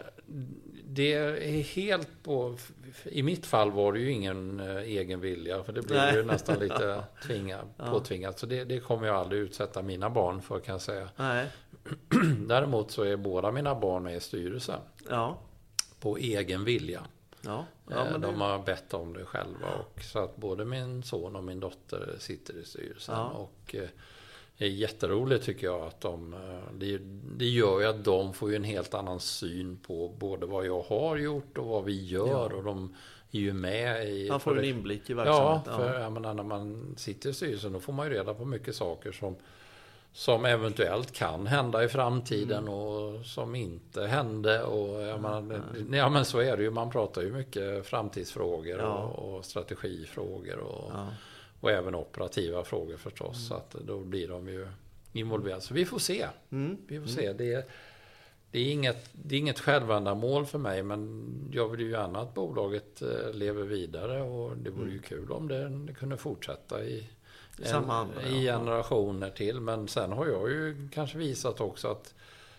det är helt på... I mitt fall var det ju ingen eh, egen vilja. För det blev Nej. ju nästan lite... Tvinga, ja. påtvingat. Så det, det kommer jag aldrig utsätta mina barn för, kan jag säga. Nej. Däremot så är båda mina barn med i styrelsen. Ja. På egen vilja. Ja. Ja, men de det... har bett om det själva. Och så att både min son och min dotter sitter i styrelsen. Ja. Och eh, det är jätteroligt tycker jag att de... Det, det gör ju att de får ju en helt annan syn på både vad jag har gjort och vad vi gör. Ja. Och de... är ju med i... Man får en inblick i verksamheten. Ja, för jag menar, när man sitter i styrelsen då får man ju reda på mycket saker som, som eventuellt kan hända i framtiden mm. och som inte hände. Och jag menar, ja, men så är det ju. Man pratar ju mycket framtidsfrågor ja. och, och strategifrågor och, ja. och även operativa frågor förstås. Mm. Så att då blir de ju involverade. Så vi får se. Mm. Vi får mm. se. Det är... Det är inget, det är inget självändamål för mig, men jag vill ju gärna att bolaget lever vidare och det vore ju kul om det, det kunde fortsätta i, en, andra, i generationer till. Men sen har jag ju kanske visat också att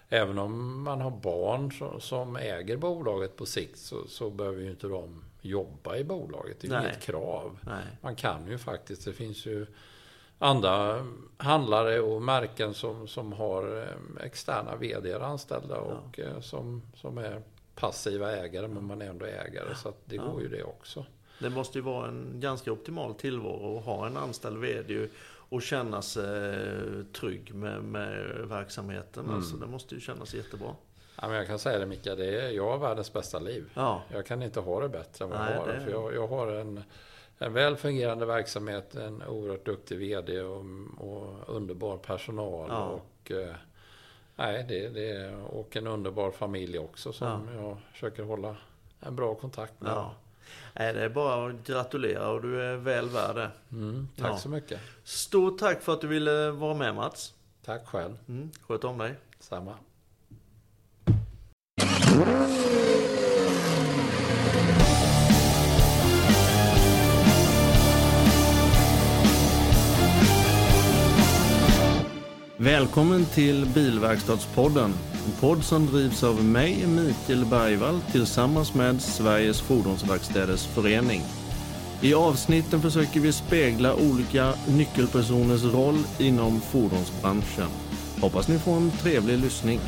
även om man har barn som, som äger bolaget på sikt så, så behöver ju inte de jobba i bolaget. Det är ju inget krav. Nej. Man kan ju faktiskt, det finns ju... andra handlare och märken som, som har externa vd:ar anställda och ja. som, som är passiva ägare men man är ändå ägare så att det ja. går ju det också. Det måste ju vara en ganska optimal tillvaro att ha en anställd vd och känna sig trygg med, med verksamheten. Mm. Alltså, det måste ju kännas jättebra. Ja, men jag kan säga det Mikael, det är, jag har världens bästa liv. Ja. Jag kan inte ha det bättre än vad Nej, jag har det. För jag, jag har en... En väl fungerande verksamhet, en oerhört duktig vd och, och underbar personal ja. och, eh, nej, det, det, och en underbar familj också som ja. jag försöker hålla en bra kontakt med. Ja. Nej, det är bara att gratulera och du är väl värd. Mm, tack ja. så mycket. Stort tack för att du ville vara med Mats. Tack själv. Mm, sköt om dig. Samma. Välkommen till Bilverkstadspodden, en podd som drivs av mig, Mikael Bergvall, tillsammans med Sveriges Fordonsverkstäders förening. I avsnitten försöker vi spegla olika nyckelpersoners roll inom fordonsbranschen. Hoppas ni får en trevlig lyssning.